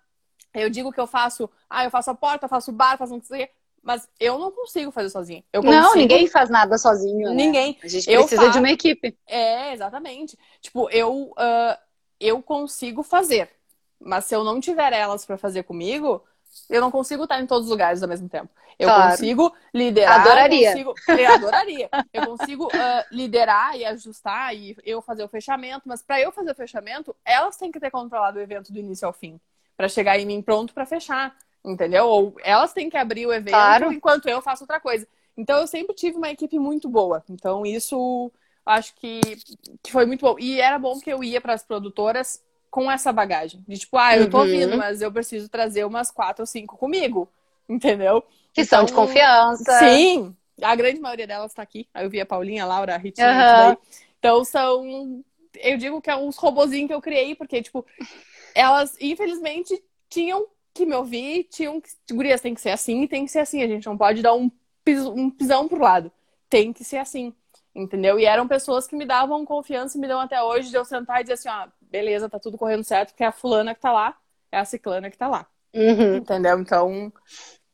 Eu digo que eu faço a porta, faço o bar, faço não sei, mas eu não consigo fazer sozinha. Não, ninguém faz nada sozinho, né? Ninguém. A gente precisa de uma equipe. É, exatamente. Tipo, eu consigo fazer, mas se eu não tiver elas pra fazer comigo... Eu não consigo estar em todos os lugares ao mesmo tempo. Eu consigo liderar. Adoraria. Eu consigo liderar e ajustar e eu fazer o fechamento. Mas para eu fazer o fechamento, elas têm que ter controlado o evento do início ao fim. Para chegar em mim pronto para fechar. Entendeu? Ou elas têm que abrir o evento enquanto eu faço outra coisa. Então eu sempre tive uma equipe muito boa. Então isso acho que foi muito bom. E era bom que eu ia para as produtoras com essa bagagem. De tipo, eu tô vindo, mas eu preciso trazer umas 4 ou 5 comigo. Entendeu? Que então, são de confiança. Sim. A grande maioria delas tá aqui. Aí eu vi a Paulinha, a Laura, a Richard. Então são... Eu digo que é uns robozinhos que eu criei, porque, tipo, elas, infelizmente, tinham que me ouvir, tinham que... Gurias, tem que ser assim, tem que ser assim. A gente não pode dar um pisão pro lado. Tem que ser assim. Entendeu? E eram pessoas que me davam confiança e me dão até hoje de eu sentar e dizer assim, beleza, tá tudo correndo certo, porque é a fulana que tá lá, é a ciclana que tá lá. Entendeu? Então,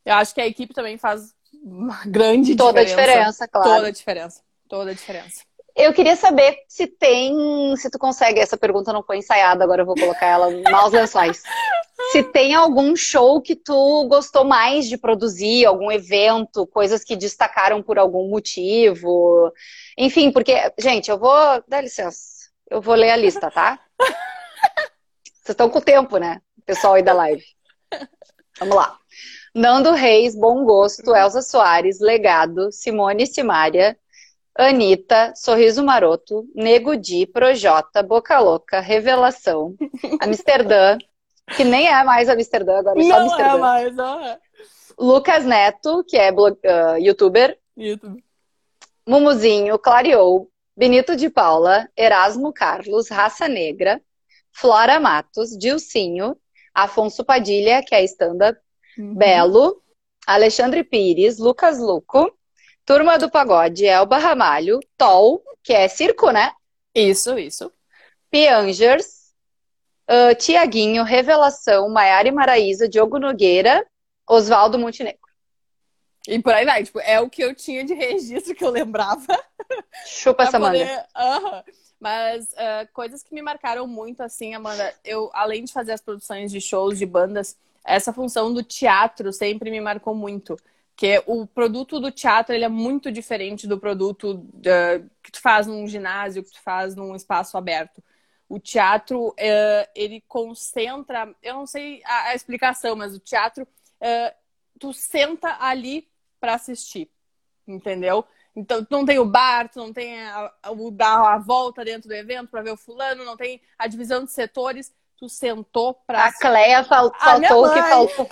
Eu acho que a equipe também faz uma grande toda diferença. Toda a diferença, claro. Toda a diferença. Toda a diferença. Eu queria saber se tem... Se tu consegue... Essa pergunta não foi ensaiada, agora eu vou colocar ela nos lençóis. Se tem algum show que tu gostou mais de produzir, algum evento, coisas que destacaram por algum motivo. Enfim, porque... Gente, eu vou... Dá licença. Eu vou ler a lista, tá? Vocês estão com o tempo, né? Pessoal aí da live. Vamos lá. Nando Reis, Bom Gosto, Elza Soares, Legado, Simone e Simária... Anitta, Sorriso Maroto, Nego Di, Projota, Boca Louca, Revelação, Amsterdã, que nem é mais Amsterdã, agora é só Amsterdã. Não é mais, não é. Lucas Neto, que é youtuber. YouTube. Mumuzinho, Clareou, Benito de Paula, Erasmo Carlos, Raça Negra, Flora Matos, Dilcinho, Afonso Padilha, que é stand-up, Belo, Alexandre Pires, Lucas Lucco, Turma do Pagode, Elba Ramalho, Tol, que é circo, né? Isso, isso. Piangers, Tiaguinho, Revelação, Maiara e Maraísa, Diogo Nogueira, Oswaldo Montenegro. E por aí vai, tipo, é o que eu tinha de registro que eu lembrava. Chupa essa manga. Mas coisas que me marcaram muito, assim, Amanda, eu, além de fazer as produções de shows, de bandas, essa função do teatro sempre me marcou muito. Porque o produto do teatro, ele é muito diferente do produto que tu faz num ginásio, que tu faz num espaço aberto. O teatro, ele concentra... Eu não sei a explicação, mas o teatro, tu senta ali pra assistir, entendeu? Então, tu não tem o bar, tu não tem a volta dentro do evento pra ver o fulano, não tem a divisão de setores... Tu sentou pra... A Cleia faltou o que faltou.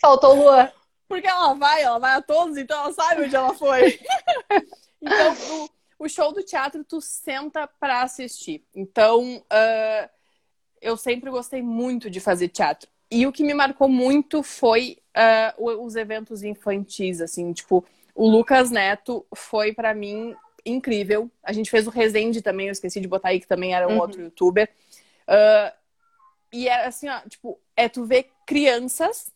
Faltou o Luan. Porque ela vai a todos, então ela sabe onde ela foi. Então, o show do teatro, tu senta pra assistir. Então, eu sempre gostei muito de fazer teatro. E o que me marcou muito foi os eventos infantis, assim. Tipo, o Lucas Neto foi, pra mim, incrível. A gente fez o Resende também, eu esqueci de botar aí, que também era um outro youtuber. E era assim, ó, tipo, tu vê crianças...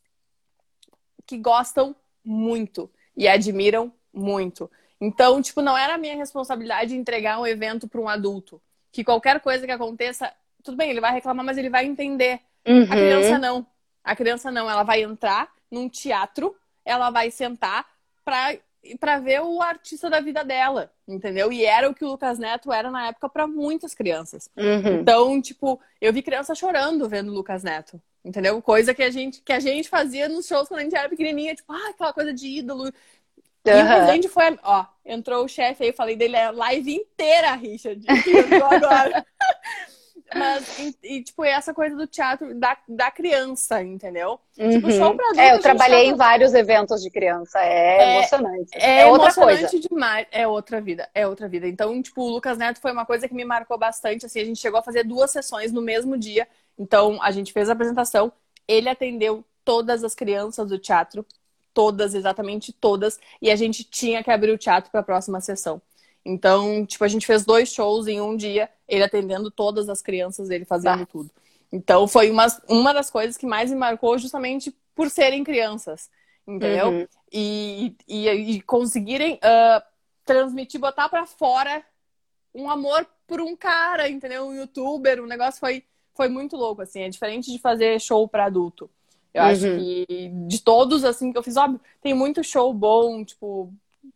que gostam muito e admiram muito. Então, tipo, não era a minha responsabilidade entregar um evento para um adulto. Que qualquer coisa que aconteça, tudo bem, ele vai reclamar, mas ele vai entender. A criança não. A criança não. Ela vai entrar num teatro, ela vai sentar para ver o artista da vida dela, entendeu? E era o que o Lucas Neto era na época para muitas crianças. Então, tipo, eu vi criança chorando vendo o Lucas Neto, entendeu? Coisa que a gente fazia nos shows quando a gente era pequenininha, tipo, aquela coisa de ídolo. E o presente foi, ó, entrou o chefe aí, eu falei dele, é live inteira, Richard, que entrou agora. Mas, tipo, essa coisa do teatro da criança, entendeu? Tipo, show pra adulto, eu trabalhei em vários eventos de criança, é emocionante. É outra emocionante coisa. Demais, é outra vida, é outra vida. Então, tipo, o Lucas Neto foi uma coisa que me marcou bastante, assim, a gente chegou a fazer 2 sessões no mesmo dia. Então, a gente fez a apresentação, ele atendeu todas as crianças do teatro, todas, exatamente todas, e a gente tinha que abrir o teatro para a próxima sessão. Então, tipo, a gente fez 2 shows em um dia, ele atendendo todas as crianças, ele fazendo tudo. Então, foi uma das coisas que mais me marcou justamente por serem crianças, entendeu? E conseguirem transmitir, botar para fora um amor por um cara, entendeu? Um youtuber, o negócio foi muito louco, assim. É diferente de fazer show pra adulto. Eu acho que de todos, assim, que eu fiz, óbvio, tem muito show bom, tipo,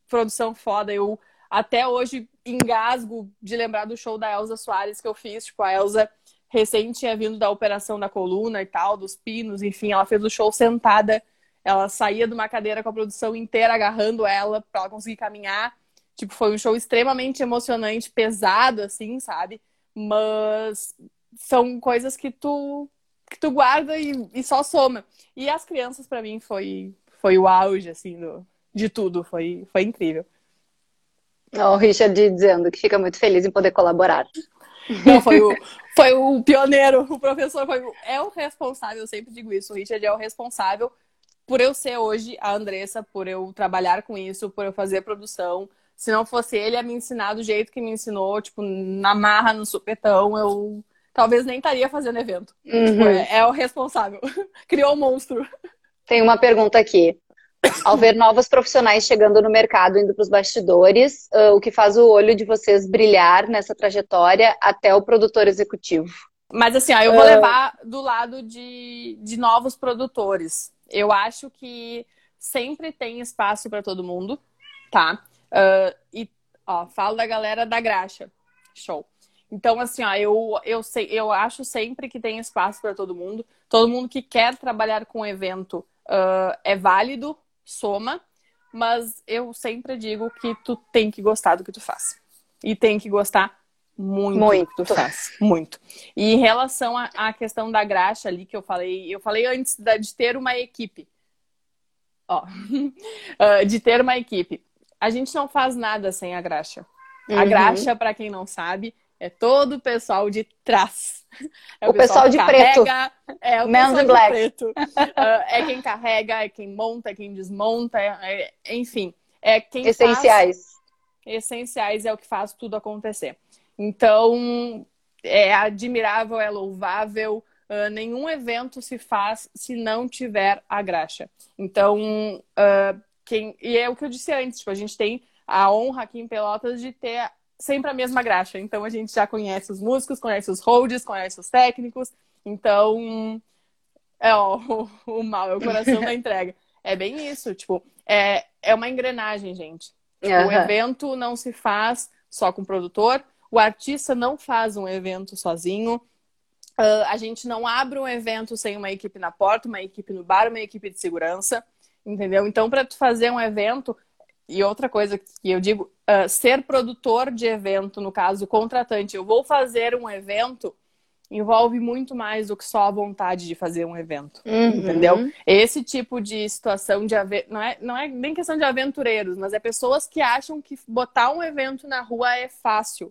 produção foda. Eu até hoje engasgo de lembrar do show da Elza Soares que eu fiz. Tipo, a Elza recente tinha vindo da operação da coluna e tal, dos pinos, enfim. Ela fez o show sentada. Ela saía de uma cadeira com a produção inteira agarrando ela pra ela conseguir caminhar. Tipo, foi um show extremamente emocionante, pesado, assim, sabe? Mas... são coisas que tu guarda e só soma. E as crianças, pra mim, foi o auge, assim, de tudo. Foi incrível. O Richard dizendo que fica muito feliz em poder colaborar. Não, foi o pioneiro, o professor é o responsável, eu sempre digo isso. O Richard é o responsável por eu ser hoje a Andressa, por eu trabalhar com isso, por eu fazer produção. Se não fosse ele a me ensinar do jeito que me ensinou, tipo, na marra, no supetão, eu... talvez nem estaria fazendo evento. Tipo, é o responsável. Criou o monstro. Tem uma pergunta aqui. Ao ver novos profissionais chegando no mercado, indo para os bastidores, o que faz o olho de vocês brilhar nessa trajetória até o produtor executivo? Mas assim, ó, eu vou levar do lado de novos produtores. Eu acho que sempre tem espaço para todo mundo, tá? E ó, falo da galera da graxa. Show. Então, assim, ó, eu acho sempre que tem espaço para todo mundo. Todo mundo que quer trabalhar com evento é válido, soma, mas eu sempre digo que tu tem que gostar do que tu faz. E tem que gostar muito do que tu faz. Muito. E em relação à questão da graxa ali que eu falei antes de ter uma equipe. Ó, de ter uma equipe. A gente não faz nada sem a graxa. Uhum. A graxa, para quem não sabe, é todo o pessoal de trás. É o pessoal de preto. É o pessoal de preto. É quem carrega, é quem monta, é quem desmonta, enfim. É quem essenciais. Essenciais é o que faz tudo acontecer. Então, é admirável, é louvável. Nenhum evento se faz se não tiver a graxa. Então, e é o que eu disse antes, tipo, a gente tem a honra aqui em Pelotas de ter sempre a mesma graxa. Então, a gente já conhece os músicos, conhece os holds, conhece os técnicos. Então, o mal é o coração da entrega. É bem isso. Tipo, é uma engrenagem, gente. Tipo, O evento não se faz só com o produtor. O artista não faz um evento sozinho. A gente não abre um evento sem uma equipe na porta, uma equipe no bar, uma equipe de segurança. Entendeu? Então, para tu fazer um evento... E outra coisa que eu digo, ser produtor de evento, no caso, contratante, eu vou fazer um evento, envolve muito mais do que só a vontade de fazer um evento, entendeu? Esse tipo de situação de... Não é nem questão de aventureiros, mas é pessoas que acham que botar um evento na rua é fácil,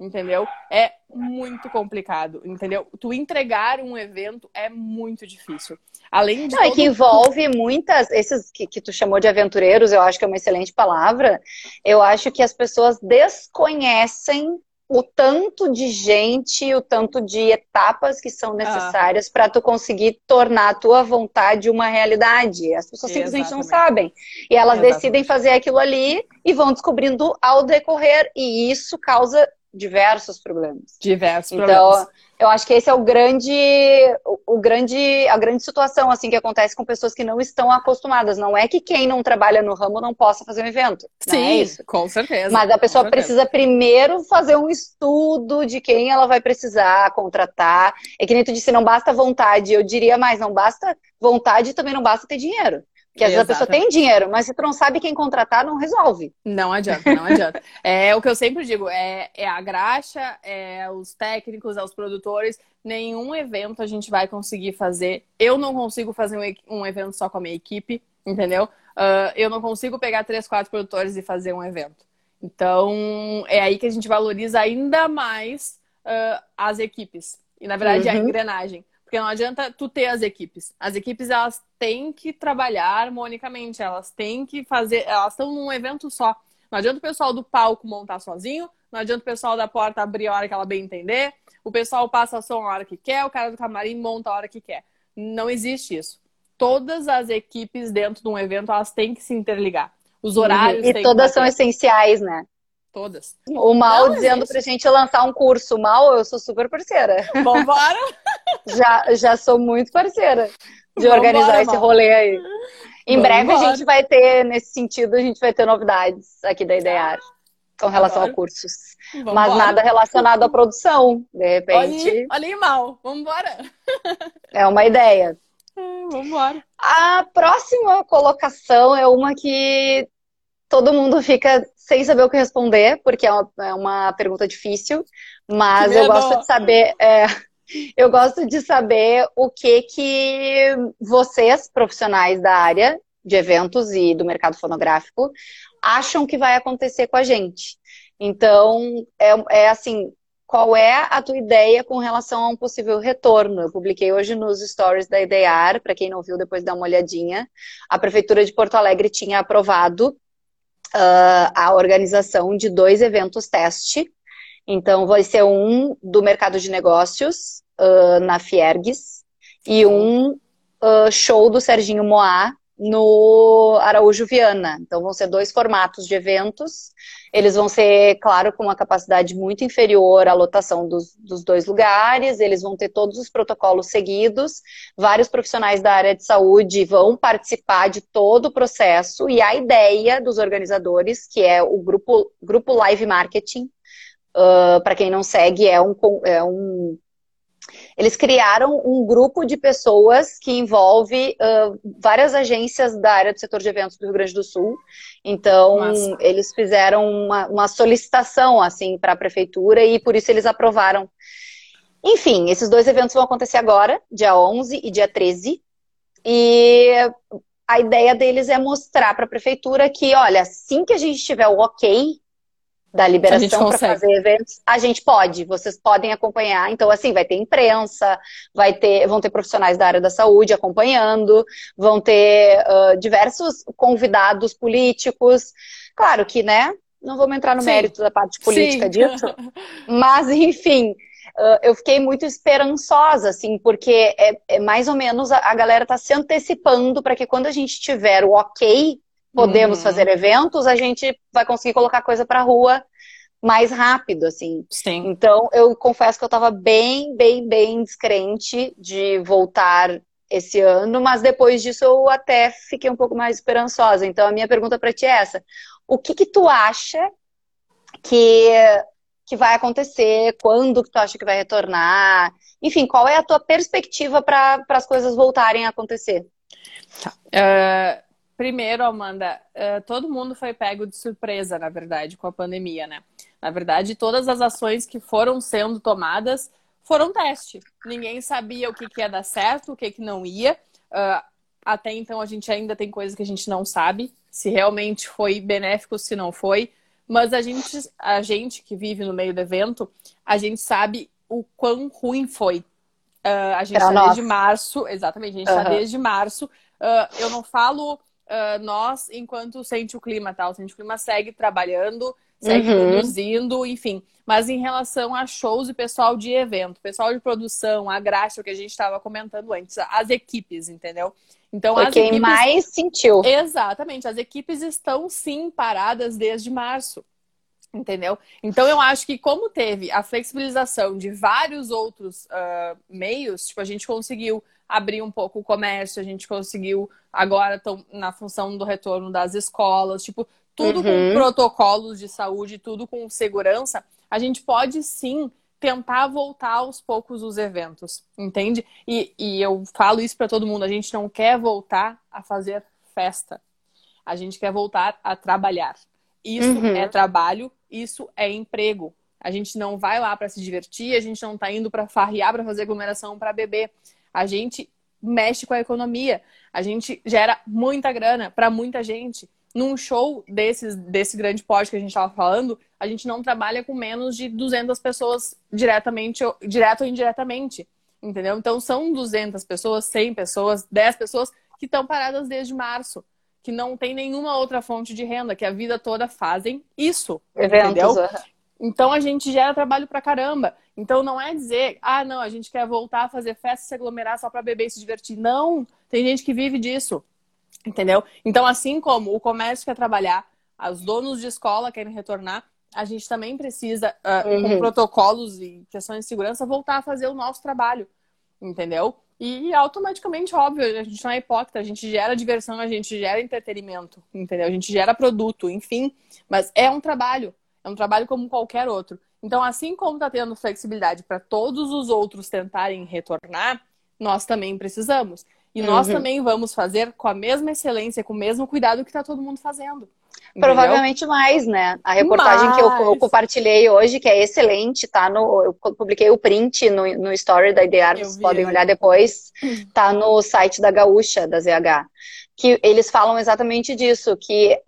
entendeu? É muito complicado, entendeu? Tu entregar um evento é muito difícil. Além de que envolve muitas... Esses que tu chamou de aventureiros, eu acho que é uma excelente palavra. Eu acho que as pessoas desconhecem o tanto de gente, o tanto de etapas que são necessárias para tu conseguir tornar a tua vontade uma realidade. As pessoas simplesmente não sabem. E elas decidem fazer aquilo ali e vão descobrindo ao decorrer. E isso causa diversos problemas. Então, eu acho que esse é a grande situação assim que acontece com pessoas que não estão acostumadas. Não é que quem não trabalha no ramo não possa fazer um evento. Sim, é isso. Com certeza. Mas a pessoa precisa primeiro fazer um estudo de quem ela vai precisar contratar. É que nem tu disse, não basta vontade. Eu diria mais, não basta vontade e também não basta ter dinheiro. Porque às vezes a pessoa tem dinheiro, mas se tu não sabe quem contratar, não resolve. Não adianta, não adianta. É o que eu sempre digo, é a graxa, é os técnicos, é os produtores. Nenhum evento a gente vai conseguir fazer. Eu não consigo fazer um evento só com a minha equipe, entendeu? Eu não consigo pegar 3, 4 produtores e fazer um evento. Então, é aí que a gente valoriza ainda mais as equipes. E, na verdade, a engrenagem. Porque não adianta tu ter as equipes. As equipes, elas têm que trabalhar harmonicamente. Elas têm que fazer... Elas estão num evento só. Não adianta o pessoal do palco montar sozinho. Não adianta o pessoal da porta abrir a hora que ela bem entender. O pessoal passa som a hora que quer. O cara do camarim monta a hora que quer. Não existe isso. Todas as equipes dentro de um evento, elas têm que se interligar. Os horários têm que... E todas são essenciais, né? Todas. O Mal dizendo pra gente lançar um curso. Mal, eu sou super parceira. Vambora! Já sou muito parceira de organizar esse rolê aí. Em breve a gente vai ter, nesse sentido, a gente vai ter novidades aqui da Idear com relação a cursos. Mas nada relacionado à produção, de repente. Olha aí, Mal. Vambora! É uma ideia. Vambora. A próxima colocação é uma que... Todo mundo fica sem saber o que responder, porque é uma pergunta difícil, mas eu gosto de saber, o que vocês, profissionais da área de eventos e do mercado fonográfico, acham que vai acontecer com a gente. Então, assim, qual é a tua ideia com relação a um possível retorno? Eu publiquei hoje nos stories da Idear, para quem não viu, depois dá uma olhadinha. A Prefeitura de Porto Alegre tinha aprovado a organização de 2 eventos teste. Então, vai ser um do mercado de negócios, na Fiergues, e um show do Serginho Moá no Araújo Viana. Então vão ser dois formatos de eventos. Eles vão ser, claro, com uma capacidade muito inferior à lotação dos dois lugares. Eles vão ter todos os protocolos seguidos. Vários profissionais da área de saúde vão participar de todo o processo. E a ideia dos organizadores, que é o grupo Live Marketing, para quem não segue, eles criaram um grupo de pessoas que envolve várias agências da área do setor de eventos do Rio Grande do Sul. Então, nossa, eles fizeram uma solicitação assim, para a prefeitura e por isso eles aprovaram. Enfim, esses dois eventos vão acontecer agora, dia 11 e dia 13. E a ideia deles é mostrar para a prefeitura que, olha, assim que a gente tiver o ok da liberação para fazer eventos, a gente pode, vocês podem acompanhar. Então, assim, vai ter imprensa, vão ter profissionais da área da saúde acompanhando, vão ter diversos convidados políticos. Claro que, né, não vamos entrar no mérito da parte política disso, mas, enfim, eu fiquei muito esperançosa, assim, porque é mais ou menos a galera tá se antecipando para que quando a gente tiver o ok, podemos fazer eventos, a gente vai conseguir colocar coisa pra rua mais rápido, assim. Sim. Então, eu confesso que eu tava bem descrente de voltar esse ano, mas depois disso eu até fiquei um pouco mais esperançosa. Então, a minha pergunta pra ti é essa. O que tu acha que vai acontecer? Quando que tu acha que vai retornar? Enfim, qual é a tua perspectiva para as coisas voltarem a acontecer? Tá. Primeiro, Amanda, todo mundo foi pego de surpresa, na verdade, com a pandemia, né? Na verdade, todas as ações que foram sendo tomadas foram teste. Ninguém sabia o que ia dar certo, o que não ia. Até então, a gente ainda tem coisas que a gente não sabe, se realmente foi benéfico, se não foi. Mas a gente que vive no meio do evento, a gente sabe o quão ruim foi. A gente está desde março, exatamente, a gente está desde março. Eu não falo... nós, enquanto Sente o Clima, tá? O Sente o Clima segue trabalhando, segue produzindo, enfim. Mas em relação a shows e pessoal de evento, pessoal de produção, a graxa, o que a gente estava comentando antes, as equipes, entendeu? Então, foi as quem equipes... mais sentiu. Exatamente, as equipes estão sim paradas desde março, entendeu? Então eu acho que como teve a flexibilização de vários outros meios, tipo, a gente conseguiu abrir um pouco o comércio, a gente conseguiu, agora estão na função do retorno das escolas, tipo, tudo com protocolos de saúde, tudo com segurança, a gente pode sim tentar voltar aos poucos os eventos, entende? E eu falo isso pra todo mundo, a gente não quer voltar a fazer festa, a gente quer voltar a trabalhar. Isso é trabalho, isso é emprego. A gente não vai lá pra se divertir, a gente não tá indo pra farrear, pra fazer aglomeração, pra beber. A gente mexe com a economia, a gente gera muita grana para muita gente. Num show desse grande porte que a gente estava falando, a gente não trabalha com menos de 200 pessoas direto ou indiretamente, entendeu? Então são 200 pessoas, 100 pessoas, 10 pessoas que estão paradas desde março, que não tem nenhuma outra fonte de renda, que a vida toda fazem isso, entendeu? Então, a gente gera trabalho pra caramba. Então, não é dizer, ah, não, a gente quer voltar a fazer festa, se aglomerar só pra beber e se divertir. Não, tem gente que vive disso, entendeu? Então, assim como o comércio quer trabalhar, os donos de escola querem retornar, a gente também precisa, com protocolos e questões de segurança, voltar a fazer o nosso trabalho, entendeu? E automaticamente, óbvio, a gente não é hipócrita, a gente gera diversão, a gente gera entretenimento, entendeu? A gente gera produto, enfim, mas é um trabalho. É um trabalho como qualquer outro. Então, assim como está tendo flexibilidade para todos os outros tentarem retornar, nós também precisamos. E nós também vamos fazer com a mesma excelência, com o mesmo cuidado que está todo mundo fazendo. Entendeu? Provavelmente mais, né? A reportagem que eu compartilhei hoje, que é excelente, tá? Eu publiquei o print no story da Idear, vocês podem olhar depois. Tá no site da Gaúcha, da ZH. Que eles falam exatamente disso, que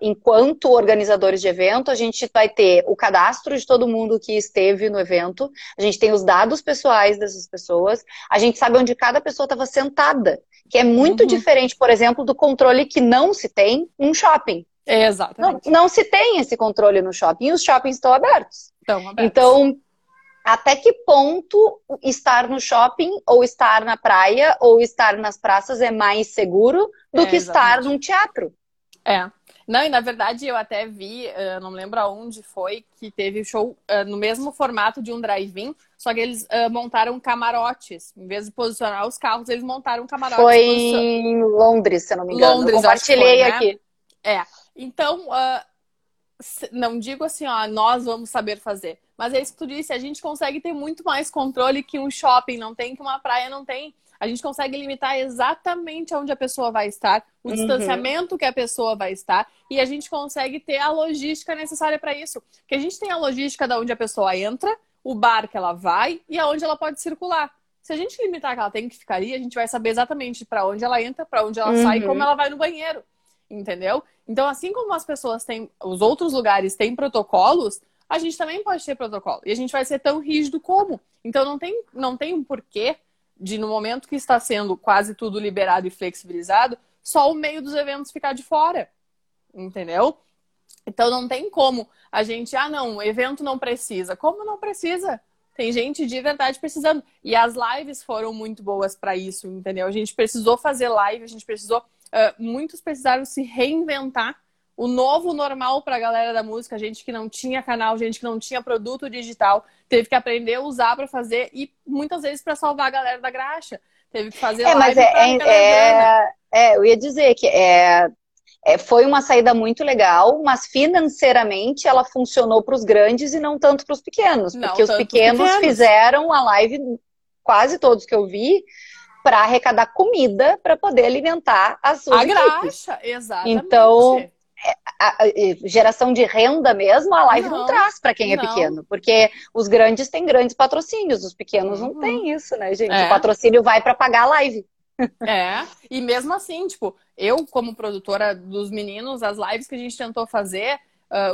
enquanto organizadores de evento, a gente vai ter o cadastro de todo mundo que esteve no evento, a gente tem os dados pessoais dessas pessoas, a gente sabe onde cada pessoa estava sentada, que é muito diferente, por exemplo, do controle que não se tem num shopping. Exatamente. Não se tem esse controle no shopping, e os shoppings estão abertos. Então, até que ponto estar no shopping, ou estar na praia, ou estar nas praças é mais seguro do que estar num teatro. É. Não, e na verdade eu até vi, não me lembro aonde foi, que teve show no mesmo formato de um drive-in, só que eles montaram camarotes. Em vez de posicionar os carros, eles montaram camarotes. Foi em Londres, se eu não me engano. Londres, eu compartilhei acho que foi, aqui. Né? É. Então, não digo assim, ó, nós vamos saber fazer. Mas é isso que tu disse, a gente consegue ter muito mais controle que um shopping não tem, que uma praia não tem. A gente consegue limitar exatamente onde a pessoa vai estar, o distanciamento que a pessoa vai estar, e a gente consegue ter a logística necessária para isso. Porque a gente tem a logística de onde a pessoa entra, o bar que ela vai e aonde ela pode circular. Se a gente limitar que ela tem que ficar ali, a gente vai saber exatamente para onde ela entra, para onde ela sai e como ela vai no banheiro. Entendeu? Então, assim como as pessoas têm, os outros lugares têm protocolos, a gente também pode ter protocolo. E a gente vai ser tão rígido como. Então, não tem um porquê de, no momento que está sendo quase tudo liberado e flexibilizado, só o meio dos eventos ficar de fora. Entendeu? Então, não tem como a gente, o evento não precisa. Como não precisa? Tem gente de verdade precisando. E as lives foram muito boas para isso, entendeu? A gente precisou fazer live, a gente precisou... muitos precisaram se reinventar. O novo normal para a galera da música, gente que não tinha canal, gente que não tinha produto digital, teve que aprender a usar para fazer e muitas vezes para salvar a galera da graxa. Teve que fazer live. Mas eu ia dizer que foi uma saída muito legal, mas financeiramente ela funcionou para os grandes e não tanto para os pequenos, porque os pequenos fizeram a live, quase todos que eu vi, para arrecadar comida para poder alimentar as suas equipes. Graxa, exatamente. Então, a geração de renda mesmo, a live não traz para quem é pequeno. Porque os grandes têm grandes patrocínios, os pequenos não têm isso, né, gente? O patrocínio vai para pagar a live. E mesmo assim, tipo, eu como produtora dos meninos, as lives que a gente tentou fazer...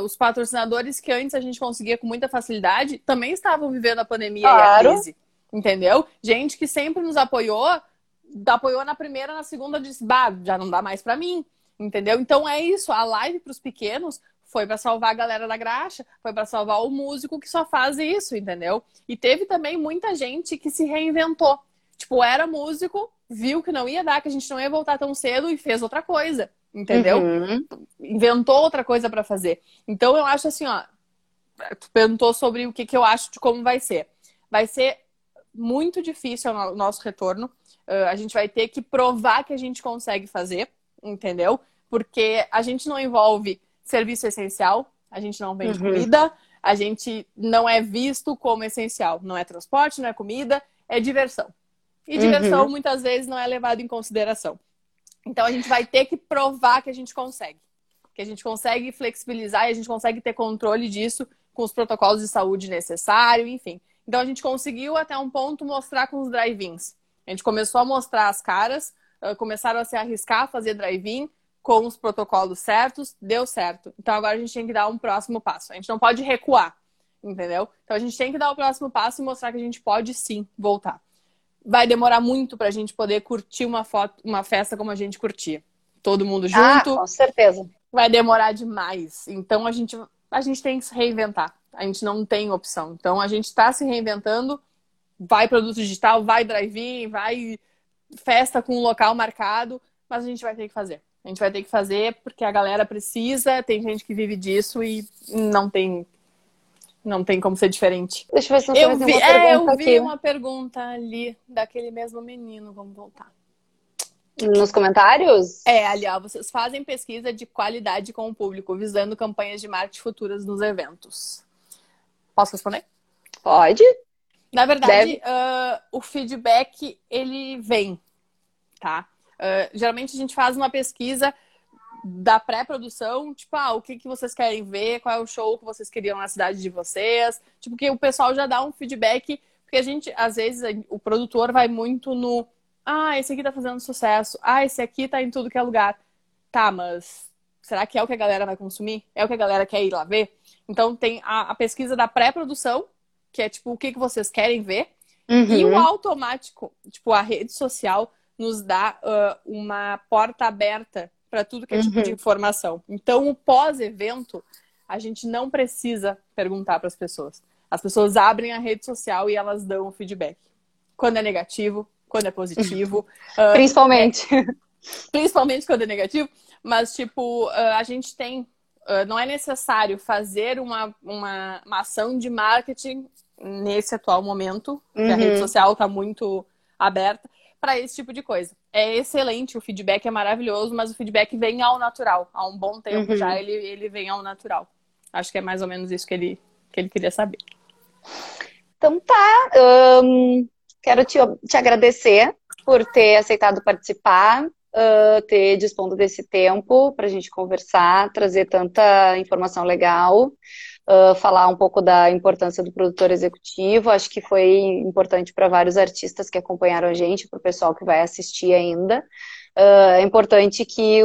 os patrocinadores que antes a gente conseguia com muita facilidade, também estavam vivendo a pandemia e a crise. Entendeu? Gente que sempre nos apoiou na primeira, na segunda, disse, bah, já não dá mais pra mim. Entendeu? Então é isso, a live pros pequenos foi pra salvar a galera da graxa, foi pra salvar o músico que só faz isso, entendeu? E teve também muita gente que se reinventou. Tipo, era músico, viu que não ia dar, que a gente não ia voltar tão cedo e fez outra coisa, entendeu? Inventou outra coisa pra fazer. Então eu acho assim, ó, tu perguntou sobre o que eu acho de como vai ser. Vai ser muito difícil o nosso retorno. A gente vai ter que provar que a gente consegue fazer, entendeu? Porque a gente não envolve serviço essencial, a gente não vende comida, a gente não é visto como essencial. Não é transporte, não é comida, é diversão. E diversão muitas vezes não é levado em consideração. Então a gente vai ter que provar que a gente consegue. Que a gente consegue flexibilizar e a gente consegue ter controle disso com os protocolos de saúde necessário, enfim. Então, a gente conseguiu até um ponto mostrar com os drive-ins. A gente começou a mostrar as caras, começaram a se arriscar a fazer drive-in com os protocolos certos, deu certo. Então, agora a gente tem que dar um próximo passo. A gente não pode recuar, entendeu? Então, a gente tem que dar o próximo passo e mostrar que a gente pode, sim, voltar. Vai demorar muito pra gente poder curtir uma festa como a gente curtia. Todo mundo junto. Ah, com certeza. Vai demorar demais. Então, a gente tem que se reinventar. A gente não tem opção. Então, a gente está se reinventando. Vai produto digital, vai drive-in, vai festa com um local marcado. Mas a gente vai ter que fazer. A gente vai ter que fazer porque a galera precisa. Tem gente que vive disso e não tem como ser diferente. Deixa eu ver se eu vi uma pergunta aqui. Uma pergunta ali daquele mesmo menino. Vamos voltar. Nos comentários? Ali, ó, vocês fazem pesquisa de qualidade com o público, visando campanhas de marketing futuras nos eventos. Posso responder? Pode. Na verdade, o feedback, ele vem, tá? Geralmente a gente faz uma pesquisa da pré-produção, tipo, o que vocês querem ver, qual é o show que vocês queriam na cidade de vocês, tipo, que o pessoal já dá um feedback, porque a gente, às vezes, o produtor vai muito no esse aqui tá fazendo sucesso. Esse aqui tá em tudo que é lugar. Tá, mas será que é o que a galera vai consumir? É o que a galera quer ir lá ver? Então tem a pesquisa da pré-produção, que é tipo, o que vocês querem ver. E o automático, tipo, a rede social nos dá uma porta aberta pra tudo que é tipo de informação. Então o pós-evento, a gente não precisa perguntar pras pessoas. As pessoas abrem a rede social e elas dão o feedback. Quando é negativo, quando é positivo. Principalmente quando é negativo. Mas, tipo, a gente tem... não é necessário fazer uma ação de marketing nesse atual momento, que a rede social está muito aberta, para esse tipo de coisa. É excelente, o feedback é maravilhoso, mas o feedback vem ao natural. Há um bom tempo já ele vem ao natural. Acho que é mais ou menos isso que ele queria saber. Então tá, quero te agradecer por ter aceitado participar, ter dispondo desse tempo pra gente conversar, trazer tanta informação legal, falar um pouco da importância do produtor executivo. Acho que foi importante para vários artistas que acompanharam a gente, pro pessoal que vai assistir ainda. É importante que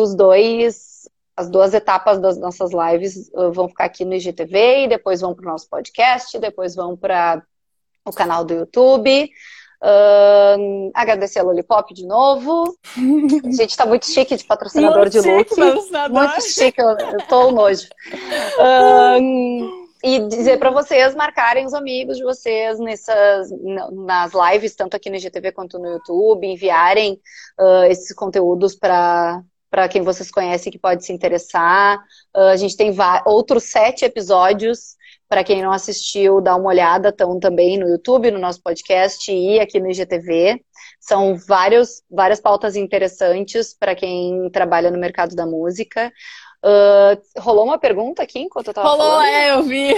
as duas etapas das nossas lives vão ficar aqui no IGTV e depois vão para o nosso podcast, depois vão para o canal do YouTube. Agradecer a Lollipop de novo. A gente tá muito chique de patrocinador, de look. Muito chique, eu tô um nojo. E dizer para vocês marcarem os amigos de vocês nas lives, tanto aqui no IGTV quanto no YouTube, enviarem esses conteúdos para quem vocês conhecem que pode se interessar. A gente tem outros 7 episódios. Para quem não assistiu, dá uma olhada, estão também no YouTube, no nosso podcast e aqui no IGTV. São várias pautas interessantes para quem trabalha no mercado da música. Rolou uma pergunta aqui enquanto eu tava falando? Rolou, eu vi.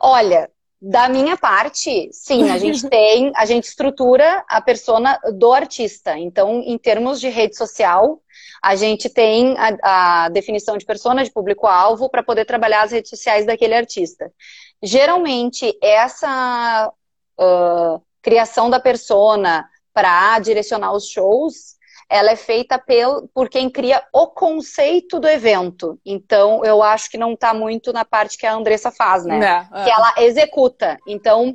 Olha, da minha parte, sim, a gente estrutura a persona do artista. Então, em termos de rede social, a gente tem a definição de persona, de público-alvo, para poder trabalhar as redes sociais daquele artista. Geralmente, essa criação da persona para direcionar os shows, ela é feita por quem cria o conceito do evento. Então, eu acho que não está muito na parte que a Andressa faz, né? Não. Que ela executa. Então,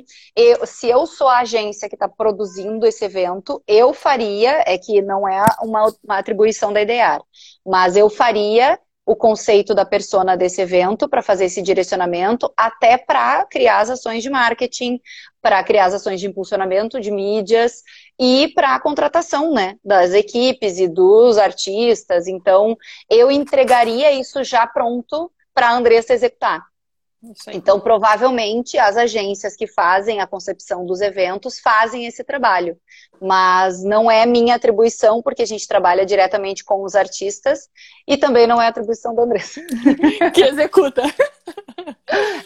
se eu sou a agência que está produzindo esse evento, eu faria, é que não é uma atribuição da Idear, mas eu faria o conceito da persona desse evento para fazer esse direcionamento, até para criar as ações de marketing, para criar as ações de impulsionamento de mídias e para a contratação, né, das equipes e dos artistas. Então, eu entregaria isso já pronto para a Andressa executar. Então, provavelmente, as agências que fazem a concepção dos eventos fazem esse trabalho. Mas não é minha atribuição, porque a gente trabalha diretamente com os artistas. E também não é atribuição da Andressa, que executa.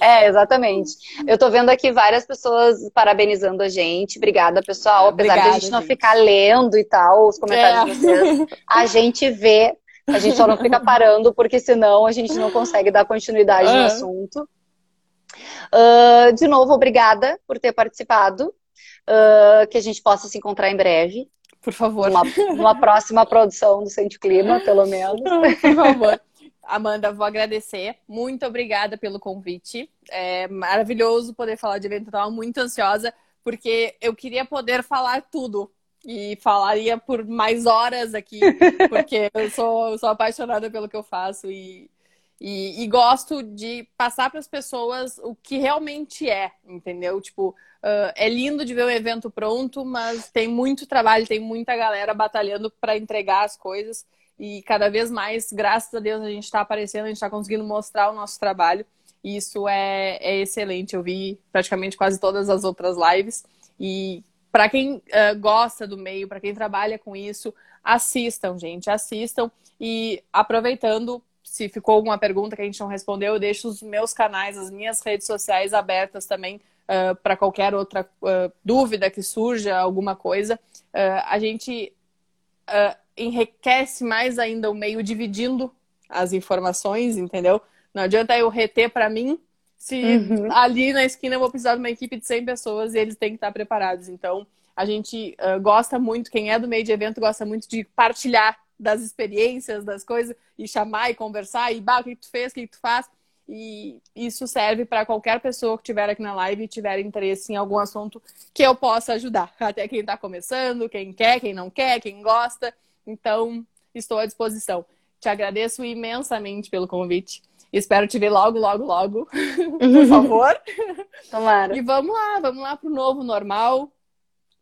É, exatamente. Eu tô vendo aqui várias pessoas parabenizando a gente. Obrigada, pessoal. Apesar de a gente não ficar lendo e tal, os comentários de vocês, a gente vê. A gente só não fica parando, porque senão a gente não consegue dar continuidade no assunto. De novo, obrigada por ter participado. Que a gente possa se encontrar em breve. Por favor. Uma próxima produção do Sente o Clima, pelo menos. Por favor. Amanda, vou agradecer. Muito obrigada pelo convite. É maravilhoso poder falar de evento. Eu estava muito ansiosa, porque eu queria poder falar tudo. E falaria por mais horas aqui, porque eu sou apaixonada pelo que eu faço e gosto de passar para as pessoas o que realmente é, entendeu? Tipo, é lindo de ver o evento pronto, mas tem muito trabalho, tem muita galera batalhando para entregar as coisas e cada vez mais, graças a Deus, a gente está aparecendo, a gente está conseguindo mostrar o nosso trabalho e isso é excelente. Eu vi praticamente quase todas as outras lives e... Para quem gosta do meio, para quem trabalha com isso, assistam, gente, assistam. E aproveitando, se ficou alguma pergunta que a gente não respondeu, eu deixo os meus canais, as minhas redes sociais abertas também para qualquer outra dúvida que surja, alguma coisa. A gente enriquece mais ainda o meio dividindo as informações, entendeu? Não adianta eu reter para mim. Se ali na esquina eu vou precisar de uma equipe de 100 pessoas e eles têm que estar preparados. Então, a gente gosta muito, quem é do meio de evento gosta muito de partilhar das experiências, das coisas, e chamar e conversar, e bah, o que tu fez, o que tu faz. E isso serve para qualquer pessoa que estiver aqui na live e tiver interesse em algum assunto que eu possa ajudar. Até quem está começando, quem quer, quem não quer, quem gosta. Então, estou à disposição. Te agradeço imensamente pelo convite. Espero te ver logo, logo, logo. Por favor. Tomara. E vamos lá pro novo normal.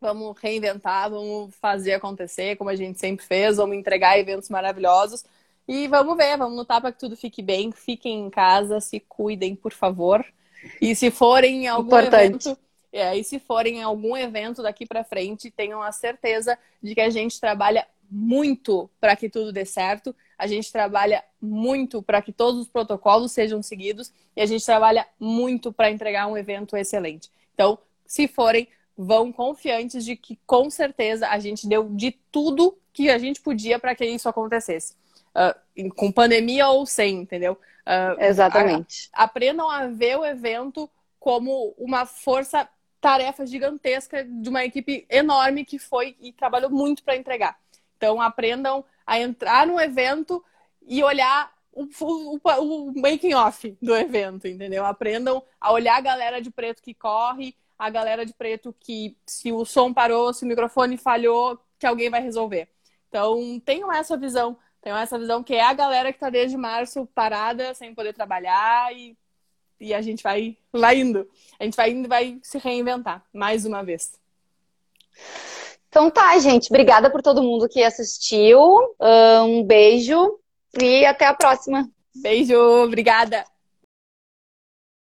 Vamos reinventar, vamos fazer acontecer, como a gente sempre fez. Vamos entregar eventos maravilhosos. E vamos ver, vamos lutar para que tudo fique bem. Fiquem em casa, se cuidem, por favor. E se forem em algum evento... e se forem em algum evento daqui para frente, tenham a certeza de que a gente trabalha muito para que tudo dê certo. A gente trabalha muito para que todos os protocolos sejam seguidos. E a gente trabalha muito para entregar um evento excelente. Então, se forem, vão confiantes de que, com certeza, a gente deu de tudo que a gente podia para que isso acontecesse. Com pandemia ou sem, entendeu? Exatamente. Aprendam a ver o evento como uma força-tarefa gigantesca de uma equipe enorme que foi e trabalhou muito para entregar. Então, aprendam a entrar no evento e olhar o making-off do evento, entendeu? Aprendam a olhar a galera de preto que corre, a galera de preto que, se o som parou, se o microfone falhou, que alguém vai resolver. Então, tenham essa visão. Tenho essa visão que é a galera que tá desde março parada, sem poder trabalhar, e a gente vai lá indo. A gente vai indo e vai se reinventar, mais uma vez. Então tá, gente. Obrigada por todo mundo que assistiu. Um beijo e até a próxima. Beijo, obrigada.